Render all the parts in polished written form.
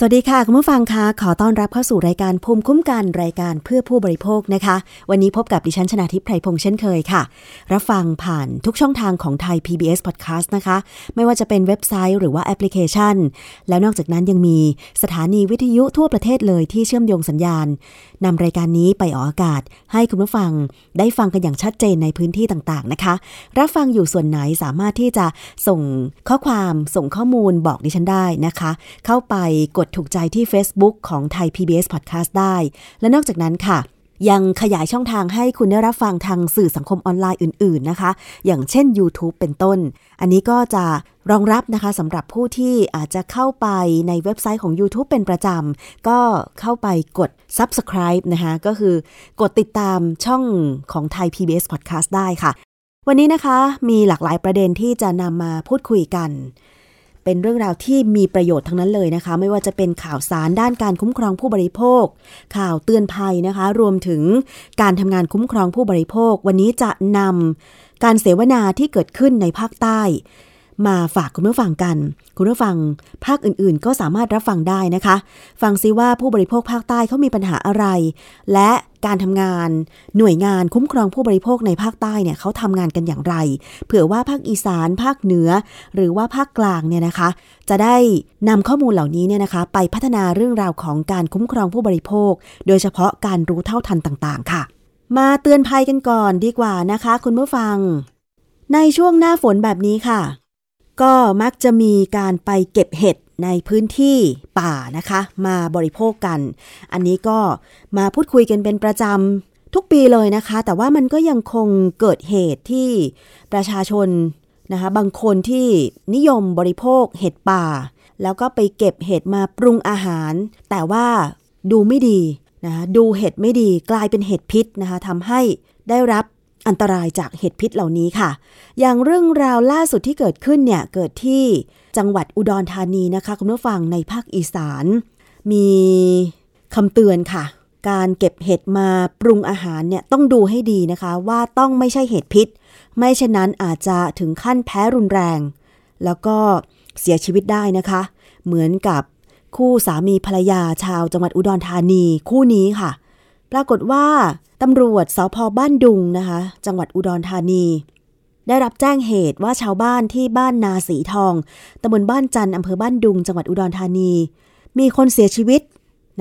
สวัสดีค่ะคุณผู้ฟังคะขอต้อนรับเข้าสู่รายการภูมิคุ้มกันรายการเพื่อผู้บริโภคนะคะวันนี้พบกับดิฉันชนาธิปไพรพงษ์เช่นเคยค่ะรับฟังผ่านทุกช่องทางของไทย PBS Podcast นะคะไม่ว่าจะเป็นเว็บไซต์หรือว่าแอปพลิเคชันแล้วนอกจากนั้นยังมีสถานีวิทยุทั่วประเทศเลยที่เชื่อมโยงสัญญาณนำรายการนี้ไปออกอากาศให้คุณผู้ฟังได้ฟังกันอย่างชัดเจนในพื้นที่ต่างๆนะคะรับฟังอยู่ส่วนไหนสามารถที่จะส่งข้อความส่งข้อมูลบอกดิฉันได้นะคะเข้าไปกดถูกใจที่ Facebook ของไทย PBS Podcast ได้และนอกจากนั้นค่ะยังขยายช่องทางให้คุณได้รับฟังทางสื่อสังคมออนไลน์อื่นๆนะคะอย่างเช่น YouTube เป็นต้นอันนี้ก็จะรองรับนะคะสำหรับผู้ที่อาจจะเข้าไปในเว็บไซต์ของ YouTube เป็นประจำก็เข้าไปกด Subscribe นะคะก็คือกดติดตามช่องของไทย PBS Podcast ได้ค่ะวันนี้นะคะมีหลากหลายประเด็นที่จะนำมาพูดคุยกันเป็นเรื่องราวที่มีประโยชน์ทั้งนั้นเลยนะคะไม่ว่าจะเป็นข่าวสารด้านการคุ้มครองผู้บริโภคข่าวเตือนภัยนะคะรวมถึงการทำงานคุ้มครองผู้บริโภควันนี้จะนำการเสวนาที่เกิดขึ้นในภาคใต้มาฝากคุณผู้ฟังกันคุณผู้ฟังภาคอื่นๆก็สามารถรับฟังได้นะคะฟังซิว่าผู้บริโภคภาคใต้เขามีปัญหาอะไรและการทำงานหน่วยงานคุ้มครองผู้บริโภคในภาคใต้เนี่ยเขาทำงานกันอย่างไรเผื่อว่าภาคอีสานภาคเหนือหรือว่าภาคกลางเนี่ยนะคะจะได้นำข้อมูลเหล่านี้เนี่ยนะคะไปพัฒนาเรื่องราวของการคุ้มครองผู้บริโภคโดยเฉพาะการรู้เท่าทันต่างๆค่ะมาเตือนภัยกันก่อนดีกว่านะคะคุณผู้ฟังในช่วงหน้าฝนแบบนี้ค่ะก็มักจะมีการไปเก็บเห็ดในพื้นที่ป่านะคะมาบริโภคกันอันนี้ก็มาพูดคุยกันเป็นประจำทุกปีเลยนะคะแต่ว่ามันก็ยังคงเกิดเหตุที่ประชาชนนะคะบางคนที่นิยมบริโภคเห็ดป่าแล้วก็ไปเก็บเห็ดมาปรุงอาหารแต่ว่าดูไม่ดีนะคะดูเห็ดไม่ดีกลายเป็นเห็ดพิษนะคะทำให้ได้รับอันตรายจากเห็ดพิษเหล่านี้ค่ะอย่างเรื่องราวล่าสุดที่เกิดขึ้นเนี่ยเกิดที่จังหวัดอุดรธานีนะคะคุณผู้ฟังในภาคอีสานมีคำเตือนค่ะการเก็บเห็ดมาปรุงอาหารเนี่ยต้องดูให้ดีนะคะว่าต้องไม่ใช่เห็ดพิษไม่เช่นนั้นอาจจะถึงขั้นแพ้รุนแรงแล้วก็เสียชีวิตได้นะคะเหมือนกับคู่สามีภรรยาชาวจังหวัดอุดรธานีคู่นี้ค่ะปรากฏว่าตำรวจสพ.บ้านดุงนะคะจังหวัดอุดรธานีได้รับแจ้งเหตุว่าชาวบ้านที่บ้านนาสีทองตำบลบ้านจันทร์อำเภอบ้านดุงจังหวัดอุดรธานีมีคนเสียชีวิต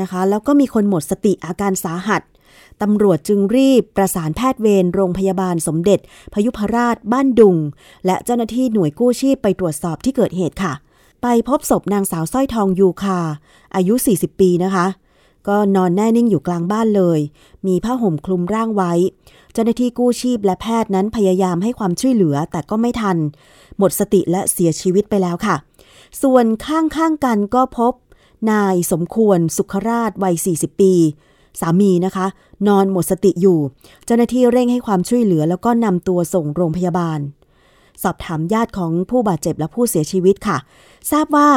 นะคะแล้วก็มีคนหมดสติอาการสาหัสตำรวจจึงรีบประสานแพทย์เวรโรงพยาบาลสมเด็จพยุพราชบ้านดุงและเจ้าหน้าที่หน่วยกู้ชีพไปตรวจสอบที่เกิดเหตุค่ะไปพบศพนางสาวสร้อยทองยูคาอายุ40ปีนะคะก็นอนแน่นิ่งอยู่กลางบ้านเลยมีผ้าห่มคลุมร่างไว้เจ้าหน้าที่กู้ชีพและแพทย์นั้นพยายามให้ความช่วยเหลือแต่ก็ไม่ทันหมดสติและเสียชีวิตไปแล้วค่ะส่วนข้างๆกันก็พบนายสมควรสุขราชวัย40ปีสามีนะคะนอนหมดสติอยู่เจ้าหน้าที่เร่งให้ความช่วยเหลือแล้วก็นำตัวส่งโรงพยาบาลสอบถามญาติของผู้บาดเจ็บและผู้เสียชีวิตค่ะทราบว่า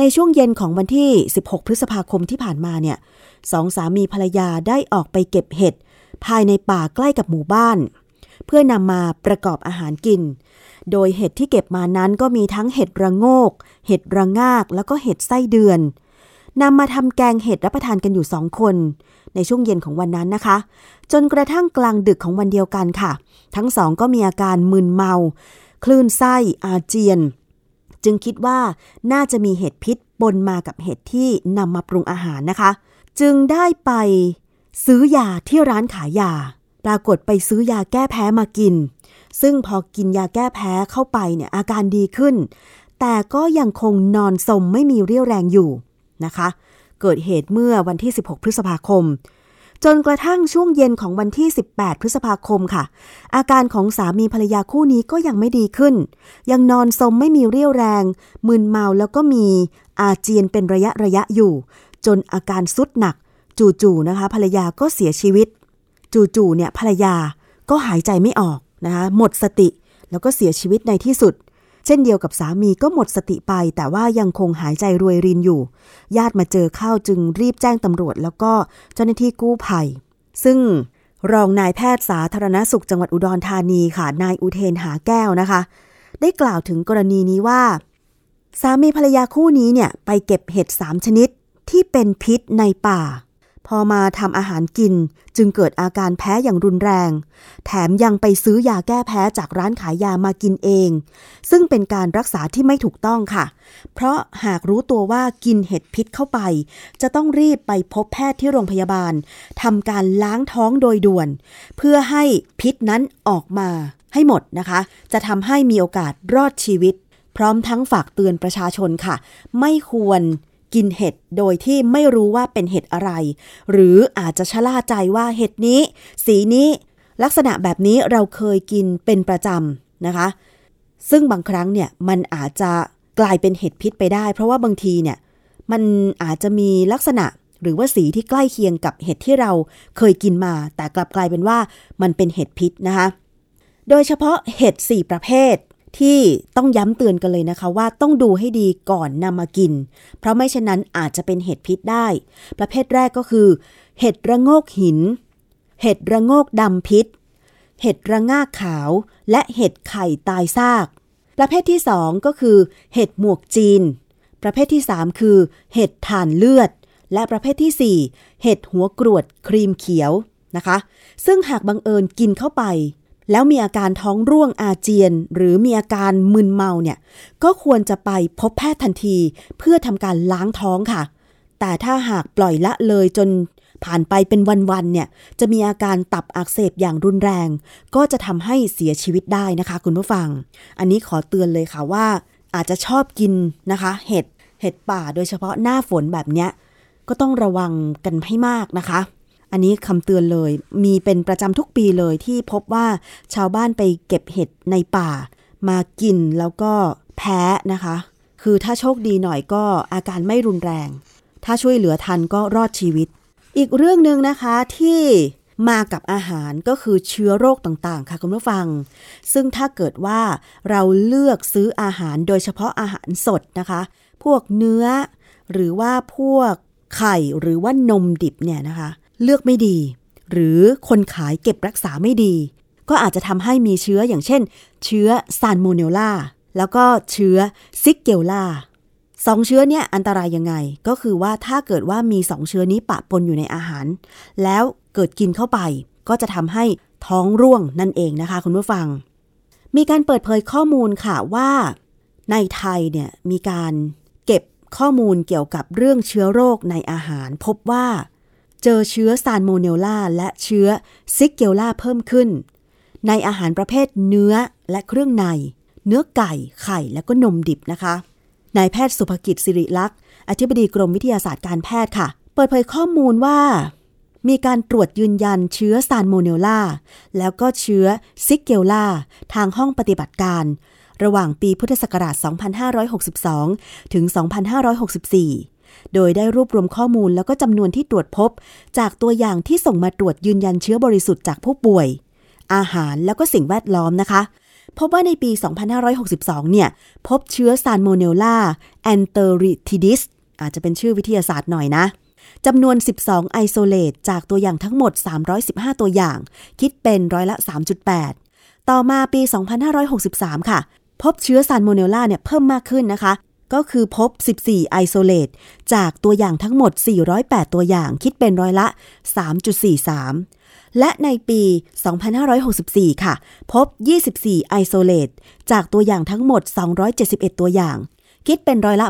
ในช่วงเย็นของวันที่16พฤษภาคมที่ผ่านมาเนี่ยสองสามีภรรยาได้ออกไปเก็บเห็ดภายในป่าใกล้กับหมู่บ้านเพื่อนำมาประกอบอาหารกินโดยเห็ดที่เก็บมานั้นก็มีทั้งเห็ดระโงกเห็ดระงากแล้วก็เห็ดไส้เดือนนำมาทำแกงเห็ดรับประทานกันอยู่2คนในช่วงเย็นของวันนั้นนะคะจนกระทั่งกลางดึกของวันเดียวกันค่ะทั้งสองก็มีอาการมึนเมาคลื่นไส้อาเจียนจึงคิดว่าน่าจะมีเห็ดพิษปนมากับเห็ดที่นำมาปรุงอาหารนะคะจึงได้ไปซื้อยาที่ร้านขายยาปรากฏไปซื้อยาแก้แพ้มากินซึ่งพอกินยาแก้แพ้เข้าไปเนี่ยอาการดีขึ้นแต่ก็ยังคงนอนสมไม่มีเรี่ยวแรงอยู่นะคะเกิดเหตุเมื่อวันที่16พฤษภาคมจนกระทั่งช่วงเย็นของวันที่18พฤษภาคมค่ะอาการของสามีภรรยาคู่นี้ก็ยังไม่ดีขึ้นยังนอนสมไม่มีเรี่ยวแรงมึนเมาแล้วก็มีอาเจียนเป็นระยะอยู่จนอาการทรุดหนักจู่ๆนะคะภรรยาก็เสียชีวิตจู่ๆเนี่ยภรรยาก็หายใจไม่ออกนะคะหมดสติแล้วก็เสียชีวิตในที่สุด เช่นเดียวกับสามีก็หมดสติไปแต่ว่ายังคงหายใจรวยรินอยู่ญาติมาเจอเข้าจึงรีบแจ้งตำรวจแล้วก็เจ้าหน้าที่กู้ภัยซึ่งรองนายแพทย์สาธารณสุขจังหวัดอุดรธานีค่ะนายอุเทนหาแก้วนะคะได้กล่าวถึงกรณีนี้ว่าสามีภรรยาคู่นี้เนี่ยไปเก็บเห็ด3ชนิดที่เป็นพิษในป่าพอมาทำอาหารกินจึงเกิดอาการแพ้อย่างรุนแรงแถมยังไปซื้อยาแก้แพ้จากร้านขายยามากินเองซึ่งเป็นการรักษาที่ไม่ถูกต้องค่ะเพราะหากรู้ตัวว่ากินเห็ดพิษเข้าไปจะต้องรีบไปพบแพทย์ที่โรงพยาบาลทำการล้างท้องโดยด่วนเพื่อให้พิษนั้นออกมาให้หมดนะคะจะทำให้มีโอกาสรอดชีวิตพร้อมทั้งฝากเตือนประชาชนค่ะไม่ควรกินเห็ดโดยที่ไม่รู้ว่าเป็นเห็ดอะไรหรืออาจจะชะล่าใจว่าเห็ดนี้สีนี้ลักษณะแบบนี้เราเคยกินเป็นประจำนะคะซึ่งบางครั้งเนี่ยมันอาจจะกลายเป็นเห็ดพิษไปได้เพราะว่าบางทีเนี่ยมันอาจจะมีลักษณะหรือว่าสีที่ใกล้เคียงกับเห็ดที่เราเคยกินมาแต่กลับกลายเป็นว่ามันเป็นเห็ดพิษนะคะโดยเฉพาะเห็ด4ประเภทที่ต้องย้ำเตือนกันเลยนะคะว่าต้องดูให้ดีก่อนนำมากินเพราะไม่เช่นนั้นอาจจะเป็นเห็ดพิษได้ประเภทแรกก็คือเห็ดระโงกหินเห็ดระโงกดำพิษเห็ดระง่าขาวและเห็ดไข่ตายซากประเภทที่2ก็คือเห็ดหมวกจีนประเภทที่3คือเห็ดถ่านเลือดและประเภทที่4เห็ดหัวกรวดครีมเขียวนะคะซึ่งหากบังเอิญกินเข้าไปแล้วมีอาการท้องร่วงอาเจียนหรือมีอาการมึนเมาเนี่ยก็ควรจะไปพบแพทย์ทันทีเพื่อทำการล้างท้องค่ะแต่ถ้าหากปล่อยละเลยจนผ่านไปเป็นวันๆเนี่ยจะมีอาการตับอักเสบอย่างรุนแรงก็จะทำให้เสียชีวิตได้นะคะคุณผู้ฟังอันนี้ขอเตือนเลยค่ะว่าอาจจะชอบกินนะคะเห็ดป่าโดยเฉพาะหน้าฝนแบบเนี้ยก็ต้องระวังกันให้มากนะคะอันนี้คำเตือนเลยมีเป็นประจำทุกปีเลยที่พบว่าชาวบ้านไปเก็บเห็ดในป่ามากินแล้วก็แพ้นะคะคือถ้าโชคดีหน่อยก็อาการไม่รุนแรงถ้าช่วยเหลือทันก็รอดชีวิตอีกเรื่องนึงนะคะที่มากับอาหารก็คือเชื้อโรคต่างๆค่ะคุณผู้ฟังซึ่งถ้าเกิดว่าเราเลือกซื้ออาหารโดยเฉพาะอาหารสดนะคะพวกเนื้อหรือว่าพวกไข่หรือว่านมดิบเนี่ยนะคะเลือกไม่ดีหรือคนขายเก็บรักษาไม่ดีก็อาจจะทำให้มีเชื้ออย่างเช่นเชื้อซาลโมเนลลาแล้วก็เชื้อซิกเกลลา2เชื้อเนี่ยอันตรายยังไงก็คือว่าถ้าเกิดว่ามี2เชื้อนี้ปะปนอยู่ในอาหารแล้วเกิดกินเข้าไปก็จะทำให้ท้องร่วงนั่นเองนะคะคุณผู้ฟังมีการเปิดเผยข้อมูลค่ะว่าในไทยเนี่ยมีการเก็บข้อมูลเกี่ยวกับเรื่องเชื้อโรคในอาหารพบว่าเจอเชื้อซาลโมเนลลาและเชื้อซิกเกลลาเพิ่มขึ้นในอาหารประเภทเนื้อและเครื่องในเนื้อไก่ไข่และก็นมดิบนะคะนายแพทย์สุภกิจสิริลักษณ์อธิบดีกรมวิทยาศาสตร์การแพทย์ค่ะเปิดเผยข้อมูลว่ามีการตรวจยืนยันเชื้อซาลโมเนลลาแล้วก็เชื้อซิกเกลลาทางห้องปฏิบัติการระหว่างปีพุทธศักราช2562ถึง2564โดยได้รวบรวมข้อมูลแล้วก็จำนวนที่ตรวจพบจากตัวอย่างที่ส่งมาตรวจยืนยันเชื้อบริสุทธิ์จากผู้ป่วยอาหารแล้วก็สิ่งแวดล้อมนะคะพบว่าในปี2562เนี่ยพบเชื้อซาลโมเนลลาแอนเตอริทิดิสอาจจะเป็นชื่อวิทยาศาสตร์หน่อยนะจำนวน12ไอโซเลตจากตัวอย่างทั้งหมด315ตัวอย่างคิดเป็นร้อยละ 3.8 ต่อมาปี2563ค่ะพบเชื้อซาลโมเนลลาเนี่ยเพิ่มมากขึ้นนะคะก็คือพบ14ไอโซเลตจากตัวอย่างทั้งหมด408ตัวอย่างคิดเป็นร้อยละ 3.43 และในปี2564ค่ะพบ24ไอโซเลตจากตัวอย่างทั้งหมด271ตัวอย่างคิดเป็นร้อยละ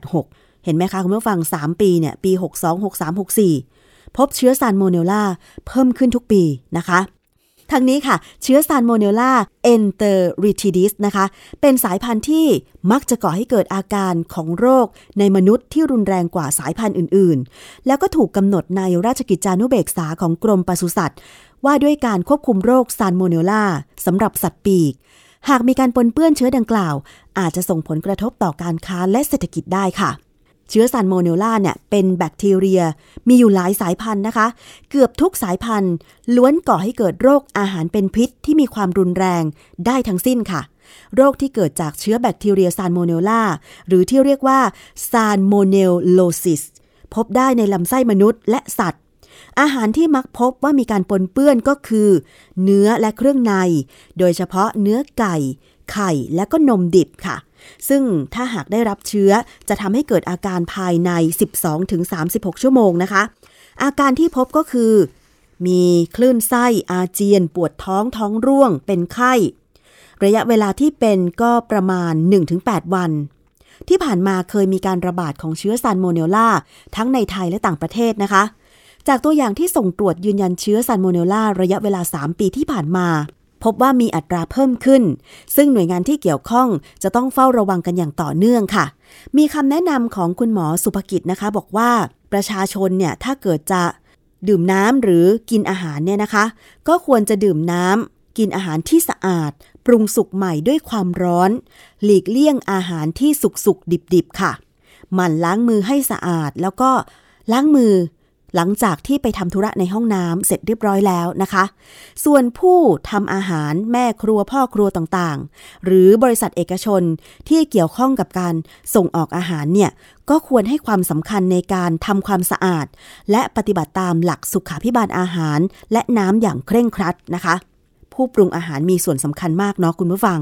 8.86 เห็นไหมคะคุณผู้ฟัง3ปีเนี่ยปี62 63 64พบเชื้อซาลโมเนลลาเพิ่มขึ้นทุกปีนะคะทั้งนี้ค่ะเชื้อซาลโมเนลลาเอนเตอริทิดิสนะคะเป็นสายพันธุ์ที่มักจะก่อให้เกิดอาการของโรคในมนุษย์ที่รุนแรงกว่าสายพันธุ์อื่นๆแล้วก็ถูกกำหนดในราชกิจจานุเบกษาของกรมปศุสัตว์ว่าด้วยการควบคุมโรคซาลโมเนลลาสำหรับสัตว์ปีกหากมีการปนเปื้อนเชื้อดังกล่าวอาจจะส่งผลกระทบต่อการค้าและเศรษฐกิจได้ค่ะเชื้อซาลโมเนลลาเนี่ยเป็นแบคทีเรียมีอยู่หลายสายพันธุ์นะคะเกือบทุกสายพันธุ์ล้วนก่อให้เกิดโรคอาหารเป็นพิษที่มีความรุนแรงได้ทั้งสิ้นค่ะ โรคที่เกิดจากเชื้อแบคทีเรียซานโมเนลลาหรือที่เรียกว่าซานโมเนลโลซิสพบได้ในลำไส้มนุษย์และสัตว์อาหารที่มักพบว่ามีการปนเปื้อนก็คือเนื้อและเครื่องในโดยเฉพาะเนื้อไก่ไข่และก็นมดิบค่ะซึ่งถ้าหากได้รับเชื้อจะทำให้เกิดอาการภายใน 12-36 ชั่วโมงนะคะอาการที่พบก็คือมีคลื่นไส้อาเจียนปวดท้องท้องร่วงเป็นไข้ระยะเวลาที่เป็นก็ประมาณ 1-8 วันที่ผ่านมาเคยมีการระบาดของเชื้อซานโมเนลลาทั้งในไทยและต่างประเทศนะคะจากตัวอย่างที่ส่งตรวจยืนยันเชื้อซานโมเนลลาระยะเวลา3ปีที่ผ่านมาพบว่ามีอัตราเพิ่มขึ้นซึ่งหน่วยงานที่เกี่ยวข้องจะต้องเฝ้าระวังกันอย่างต่อเนื่องค่ะมีคำแนะนำของคุณหมอสุภกิจนะคะบอกว่าประชาชนเนี่ยถ้าเกิดจะดื่มน้ำหรือกินอาหารเนี่ยนะคะก็ควรจะดื่มน้ำกินอาหารที่สะอาดปรุงสุกใหม่ด้วยความร้อนหลีกเลี่ยงอาหารที่สุกดิบๆค่ะหมั่นล้างมือให้สะอาดแล้วก็ล้างมือหลังจากที่ไปทำธุระในห้องน้ำเสร็จเรียบร้อยแล้วนะคะส่วนผู้ทำอาหารแม่ครัวพ่อครัวต่างๆหรือบริษัทเอกชนที่เกี่ยวข้องกับการส่งออกอาหารเนี่ยก็ควรให้ความสำคัญในการทำความสะอาดและปฏิบัติตามหลักสุขาภิบาลอาหารและน้ำอย่างเคร่งครัดนะคะผู้ปรุงอาหารมีส่วนสำคัญมากเนาะคุณผู้ฟัง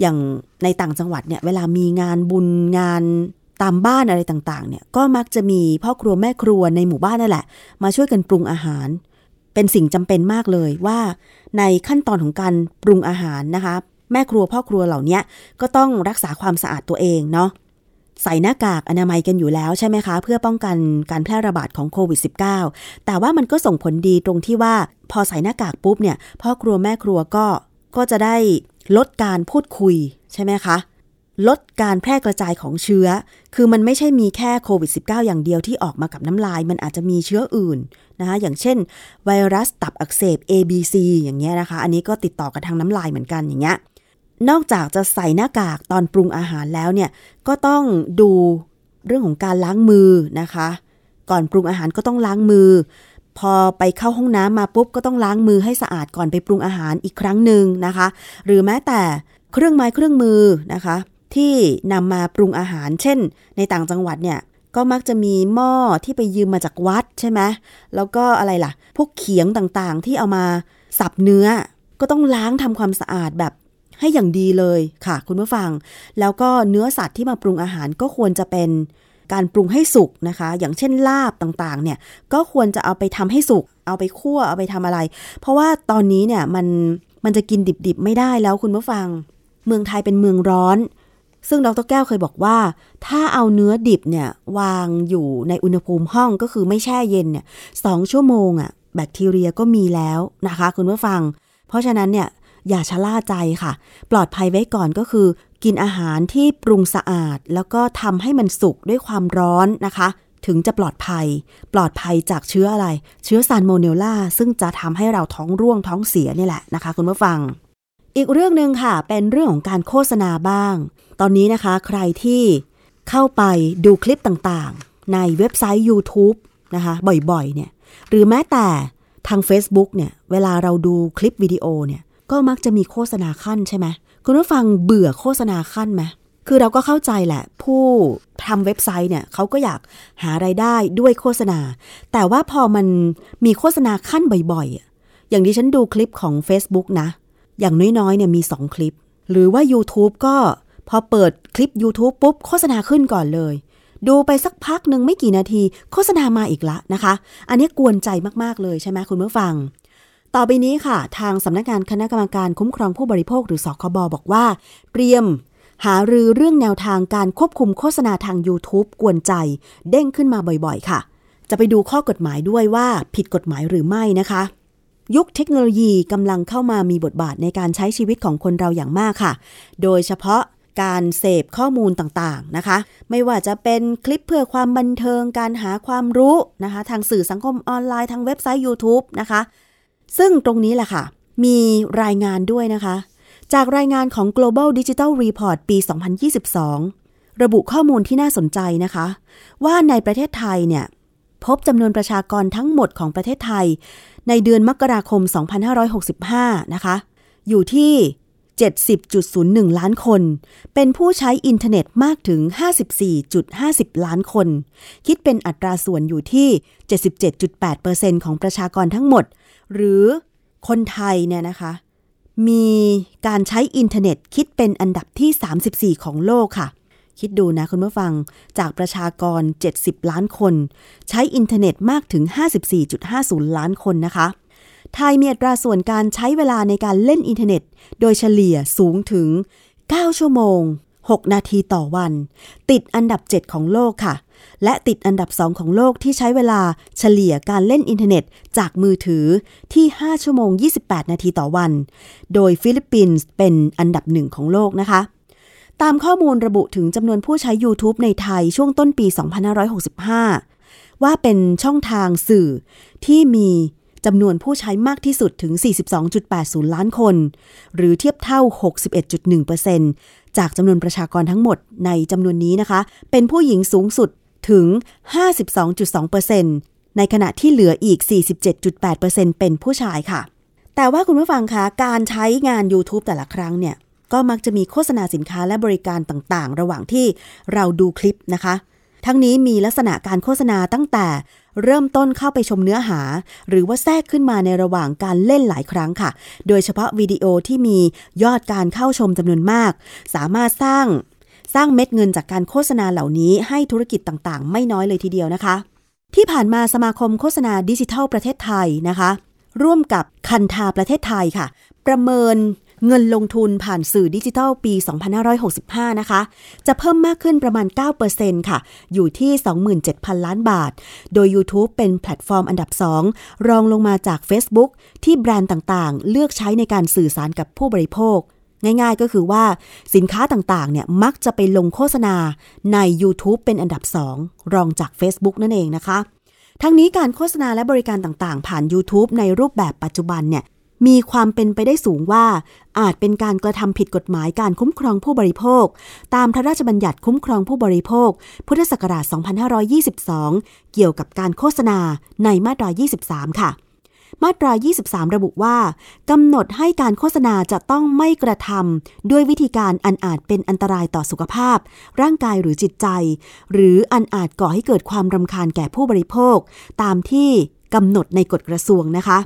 อย่างในต่างจังหวัดเนี่ยเวลามีงานบุญงานตามบ้านอะไรต่างๆเนี่ยก็มักจะมีพ่อครัวแม่ครัวในหมู่บ้านนั่นแหละมาช่วยกันปรุงอาหารเป็นสิ่งจำเป็นมากเลยว่าในขั้นตอนของการปรุงอาหารนะคะแม่ครัวพ่อครัวเหล่านี้ก็ต้องรักษาความสะอาดตัวเองเนาะใส่หน้ากากอนามัยกันอยู่แล้วใช่ไหมคะเพื่อป้องกันการแพร่ระบาดของโควิด -19 แต่ว่ามันก็ส่งผลดีตรงที่ว่าพอใส่หน้ากากปุ๊บเนี่ยพ่อครัวแม่ครัวก็จะได้ลดการพูดคุยใช่ไหมคะลดการแพร่กระจายของเชื้อคือมันไม่ใช่มีแค่โควิด -19 อย่างเดียวที่ออกมากับน้ำลายมันอาจจะมีเชื้ออื่นนะคะอย่างเช่นไวรัสตับอักเสบ ABC อย่างเงี้ยนะคะอันนี้ก็ติดต่อกันทางน้ำลายเหมือนกันอย่างเงี้ยนอกจากจะใส่หน้ากากตอนปรุงอาหารแล้วเนี่ยก็ต้องดูเรื่องของการล้างมือนะคะก่อนปรุงอาหารก็ต้องล้างมือพอไปเข้าห้องน้ำมาปุ๊บก็ต้องล้างมือให้สะอาดก่อนไปปรุงอาหารอีกครั้งนึงนะคะหรือแม้แต่เครื่องไม้เครื่องมือนะคะที่นำมาปรุงอาหารเช่นในต่างจังหวัดเนี่ยก็มักจะมีหม้อที่ไปยืมมาจากวัดใช่ไหมแล้วก็อะไรล่ะพวกเขียงต่างๆที่เอามาสับเนื้อก็ต้องล้างทำความสะอาดแบบให้อย่างดีเลยค่ะคุณผู้ฟังแล้วก็เนื้อสัตว์ที่มาปรุงอาหารก็ควรจะเป็นการปรุงให้สุกนะคะอย่างเช่นลาบต่างๆเนี่ยก็ควรจะเอาไปทำให้สุกเอาไปคั่วเอาไปทำอะไรเพราะว่าตอนนี้เนี่ยมันจะกินดิบๆไม่ได้แล้วคุณผู้ฟังเมืองไทยเป็นเมืองร้อนซึ่งดร.แก้วเคยบอกว่าถ้าเอาเนื้อดิบเนี่ยวางอยู่ในอุณหภูมิห้องก็คือไม่แช่เย็นเนี่ย2 ชั่วโมงอ่ะแบคทีเรียก็มีแล้วนะคะคุณผู้ฟังเพราะฉะนั้นเนี่ยอย่าชะล่าใจค่ะปลอดภัยไว้ก่อนก็คือกินอาหารที่ปรุงสะอาดแล้วก็ทำให้มันสุกด้วยความร้อนนะคะถึงจะปลอดภัยจากเชื้ออะไรเชื้อซานโมเนลลาซึ่งจะทำให้เราท้องร่วงท้องเสียนี่แหละนะคะคุณผู้ฟังอีกเรื่องนึงค่ะเป็นเรื่องของการโฆษณาบ้างตอนนี้นะคะใครที่เข้าไปดูคลิปต่างๆในเว็บไซต์ YouTube นะคะบ่อยๆเนี่ยหรือแม้แต่ทาง Facebook เนี่ยเวลาเราดูคลิปวิดีโอเนี่ยก็มักจะมีโฆษณาขั้นใช่ไหมคุณผู้ฟังเบื่อโฆษณาขั้นไหมคือเราก็เข้าใจแหละผู้ทำเว็บไซต์เนี่ยเขาก็อยากหารายได้ด้วยโฆษณาแต่ว่าพอมันมีโฆษณาขั้นบ่อยๆอย่างที่ฉันดูคลิปของ Facebook นะอย่างน้อยๆเนี่ยมี2คลิปหรือว่า YouTube ก็พอเปิดคลิป YouTube ปุ๊บโฆษณาขึ้นก่อนเลยดูไปสักพักนึงไม่กี่นาทีโฆษณามาอีกละนะคะอันนี้กวนใจมากๆเลยใช่ไหมคุณผู้ฟังต่อไปนี้ค่ะทางสำนักงานคณะกรรมการคุ้มครองผู้บริโภคหรือสคบ บอกว่าเตรียมหารือเรื่องแนวทางการควบคุมโฆษณาทาง YouTube กวนใจเด้งขึ้นมาบ่อยๆค่ะจะไปดูข้อกฎหมายด้วยว่าผิดกฎหมายหรือไม่นะคะยุคเทคโนโลยีกำลังเข้ามามีบทบาทในการใช้ชีวิตของคนเราอย่างมากค่ะโดยเฉพาะการเสพข้อมูลต่างๆนะคะไม่ว่าจะเป็นคลิปเพื่อความบันเทิงการหาความรู้นะคะทางสื่อสังคมออนไลน์ทางเว็บไซต์ YouTube นะคะซึ่งตรงนี้แหละค่ะมีรายงานด้วยนะคะจากรายงานของ Global Digital Report ปี 2022 ระบุข้อมูลที่น่าสนใจนะคะว่าในประเทศไทยเนี่ยพบจำนวนประชากรทั้งหมดของประเทศไทยในเดือนมกราคม 2565 นะคะอยู่ที่ 70.01 ล้านคนเป็นผู้ใช้อินเทอร์เน็ตมากถึง 54.50 ล้านคนคิดเป็นอัตราส่วนอยู่ที่ 77.8% ของประชากรทั้งหมดหรือคนไทยเนี่ยนะคะมีการใช้อินเทอร์เน็ตคิดเป็นอันดับที่ 34 ของโลกค่ะคิดดูนะคุณผู้ฟังจากประชากร70ล้านคนใช้อินเทอร์เน็ตมากถึง 54.50 ล้านคนนะคะไทยมีอัตราส่วนการใช้เวลาในการเล่นอินเทอร์เน็ตโดยเฉลี่ยสูงถึง9ชั่วโมง6นาทีต่อวันติดอันดับ7ของโลกค่ะและติดอันดับ2ของโลกที่ใช้เวลาเฉลี่ยการเล่นอินเทอร์เน็ตจากมือถือที่5ชั่วโมง28นาทีต่อวันโดยฟิลิปปินส์เป็นอันดับ1ของโลกนะคะตามข้อมูลระบุถึงจำนวนผู้ใช้ YouTube ในไทยช่วงต้นปี 2565 ว่าเป็นช่องทางสื่อที่มีจำนวนผู้ใช้มากที่สุดถึง 42.80 ล้านคนหรือเทียบเท่า 61.1% จากจำนวนประชากรทั้งหมดในจำนวนนี้นะคะเป็นผู้หญิงสูงสุดถึง 52.2% ในขณะที่เหลืออีก 47.8% เป็นผู้ชายค่ะแต่ว่าคุณผู้ฟังคะการใช้งาน YouTube แต่ละครั้งเนี่ยก็มักจะมีโฆษณาสินค้าและบริการต่างๆระหว่างที่เราดูคลิปนะคะทั้งนี้มีลักษณะการโฆษณาตั้งแต่เริ่มต้นเข้าไปชมเนื้อหาหรือว่าแทรกขึ้นมาในระหว่างการเล่นหลายครั้งค่ะโดยเฉพาะวิดีโอที่มียอดการเข้าชมจำนวนมากสามารถสร้างเม็ดเงินจากการโฆษณาเหล่านี้ให้ธุรกิจต่างๆไม่น้อยเลยทีเดียวนะคะที่ผ่านมาสมาคมโฆษณาดิจิทัลประเทศไทยนะคะร่วมกับคันธาประเทศไทยค่ะประเมินเงินลงทุนผ่านสื่อดิจิทัลปี 2565 นะคะจะเพิ่มมากขึ้นประมาณ 9% ค่ะอยู่ที่ 27,000 ล้านบาทโดย YouTube เป็นแพลตฟอร์มอันดับ 2รองลงมาจาก Facebook ที่แบรนด์ต่างๆเลือกใช้ในการสื่อสารกับผู้บริโภคง่ายๆก็คือว่าสินค้าต่างๆเนี่ยมักจะไปลงโฆษณาใน YouTube เป็นอันดับ 2รองจาก Facebook นั่นเองนะคะทั้งนี้การโฆษณาและบริการต่างๆผ่าน YouTube ในรูปแบบปัจจุบันเนี่ยมีความเป็นไปได้สูงว่าอาจเป็นการกระทำผิดกฎหมายการคุ้มครองผู้บริโภคตามพระราชบัญญัติคุ้มครองผู้บริโภคพุทธศักราช 2522 เกี่ยวกับการโฆษณาในมาตรา 23 ค่ะมาตรา 23 ระบุว่ากำหนดให้การโฆษณาจะต้องไม่กระทำด้วยวิธีการอันอาจเป็นอันตรายต่อสุขภาพร่างกายหรือจิตใจหรืออันอาจก่อให้เกิดความรำคาญแก่ผู้บริโภคตามที่กำหนดในกฎกระทรวงนะคะ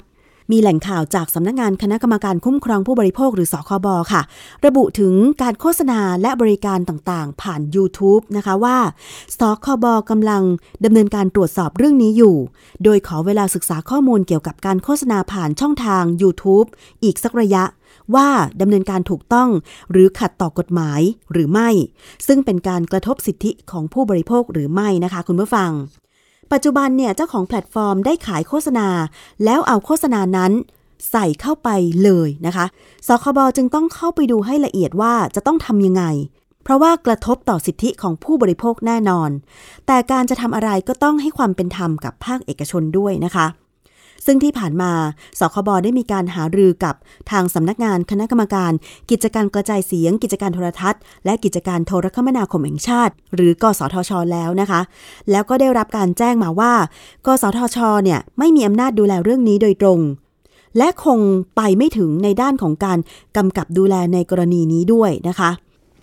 มีแหล่งข่าวจากสำนักงานคณะกรรมการคุ้มครองผู้บริโภคหรือสคบ.ค่ะระบุถึงการโฆษณาและบริการต่างๆผ่าน YouTube นะคะว่าสคบ.กำลังดำเนินการตรวจสอบเรื่องนี้อยู่โดยขอเวลาศึกษาข้อมูลเกี่ยวกับการโฆษณาผ่านช่องทาง YouTube อีกสักระยะว่าดำเนินการถูกต้องหรือขัดต่อกฎหมายหรือไม่ซึ่งเป็นการกระทบสิทธิของผู้บริโภคหรือไม่นะคะคุณผู้ฟังปัจจุบันเนี่ยเจ้าของแพลตฟอร์มได้ขายโฆษณาแล้วเอาโฆษณานั้นใส่เข้าไปเลยนะคะสคบ.จึงต้องเข้าไปดูให้ละเอียดว่าจะต้องทำยังไงเพราะว่ากระทบต่อสิทธิของผู้บริโภคแน่นอนแต่การจะทำอะไรก็ต้องให้ความเป็นธรรมกับภาคเอกชนด้วยนะคะซึ่งที่ผ่านมาสคบ.ได้มีการหารือกับทางสำนักงานคณะกรรมการกิจการกระจายเสียงกิจการโทรทัศน์และกิจการโทรคมนาคมแห่งชาติหรือกสทช.แล้วนะคะแล้วก็ได้รับการแจ้งมาว่ากสทช.เนี่ยไม่มีอำนาจดูแลเรื่องนี้โดยตรงและคงไปไม่ถึงในด้านของการกำกับดูแลในกรณีนี้ด้วยนะคะ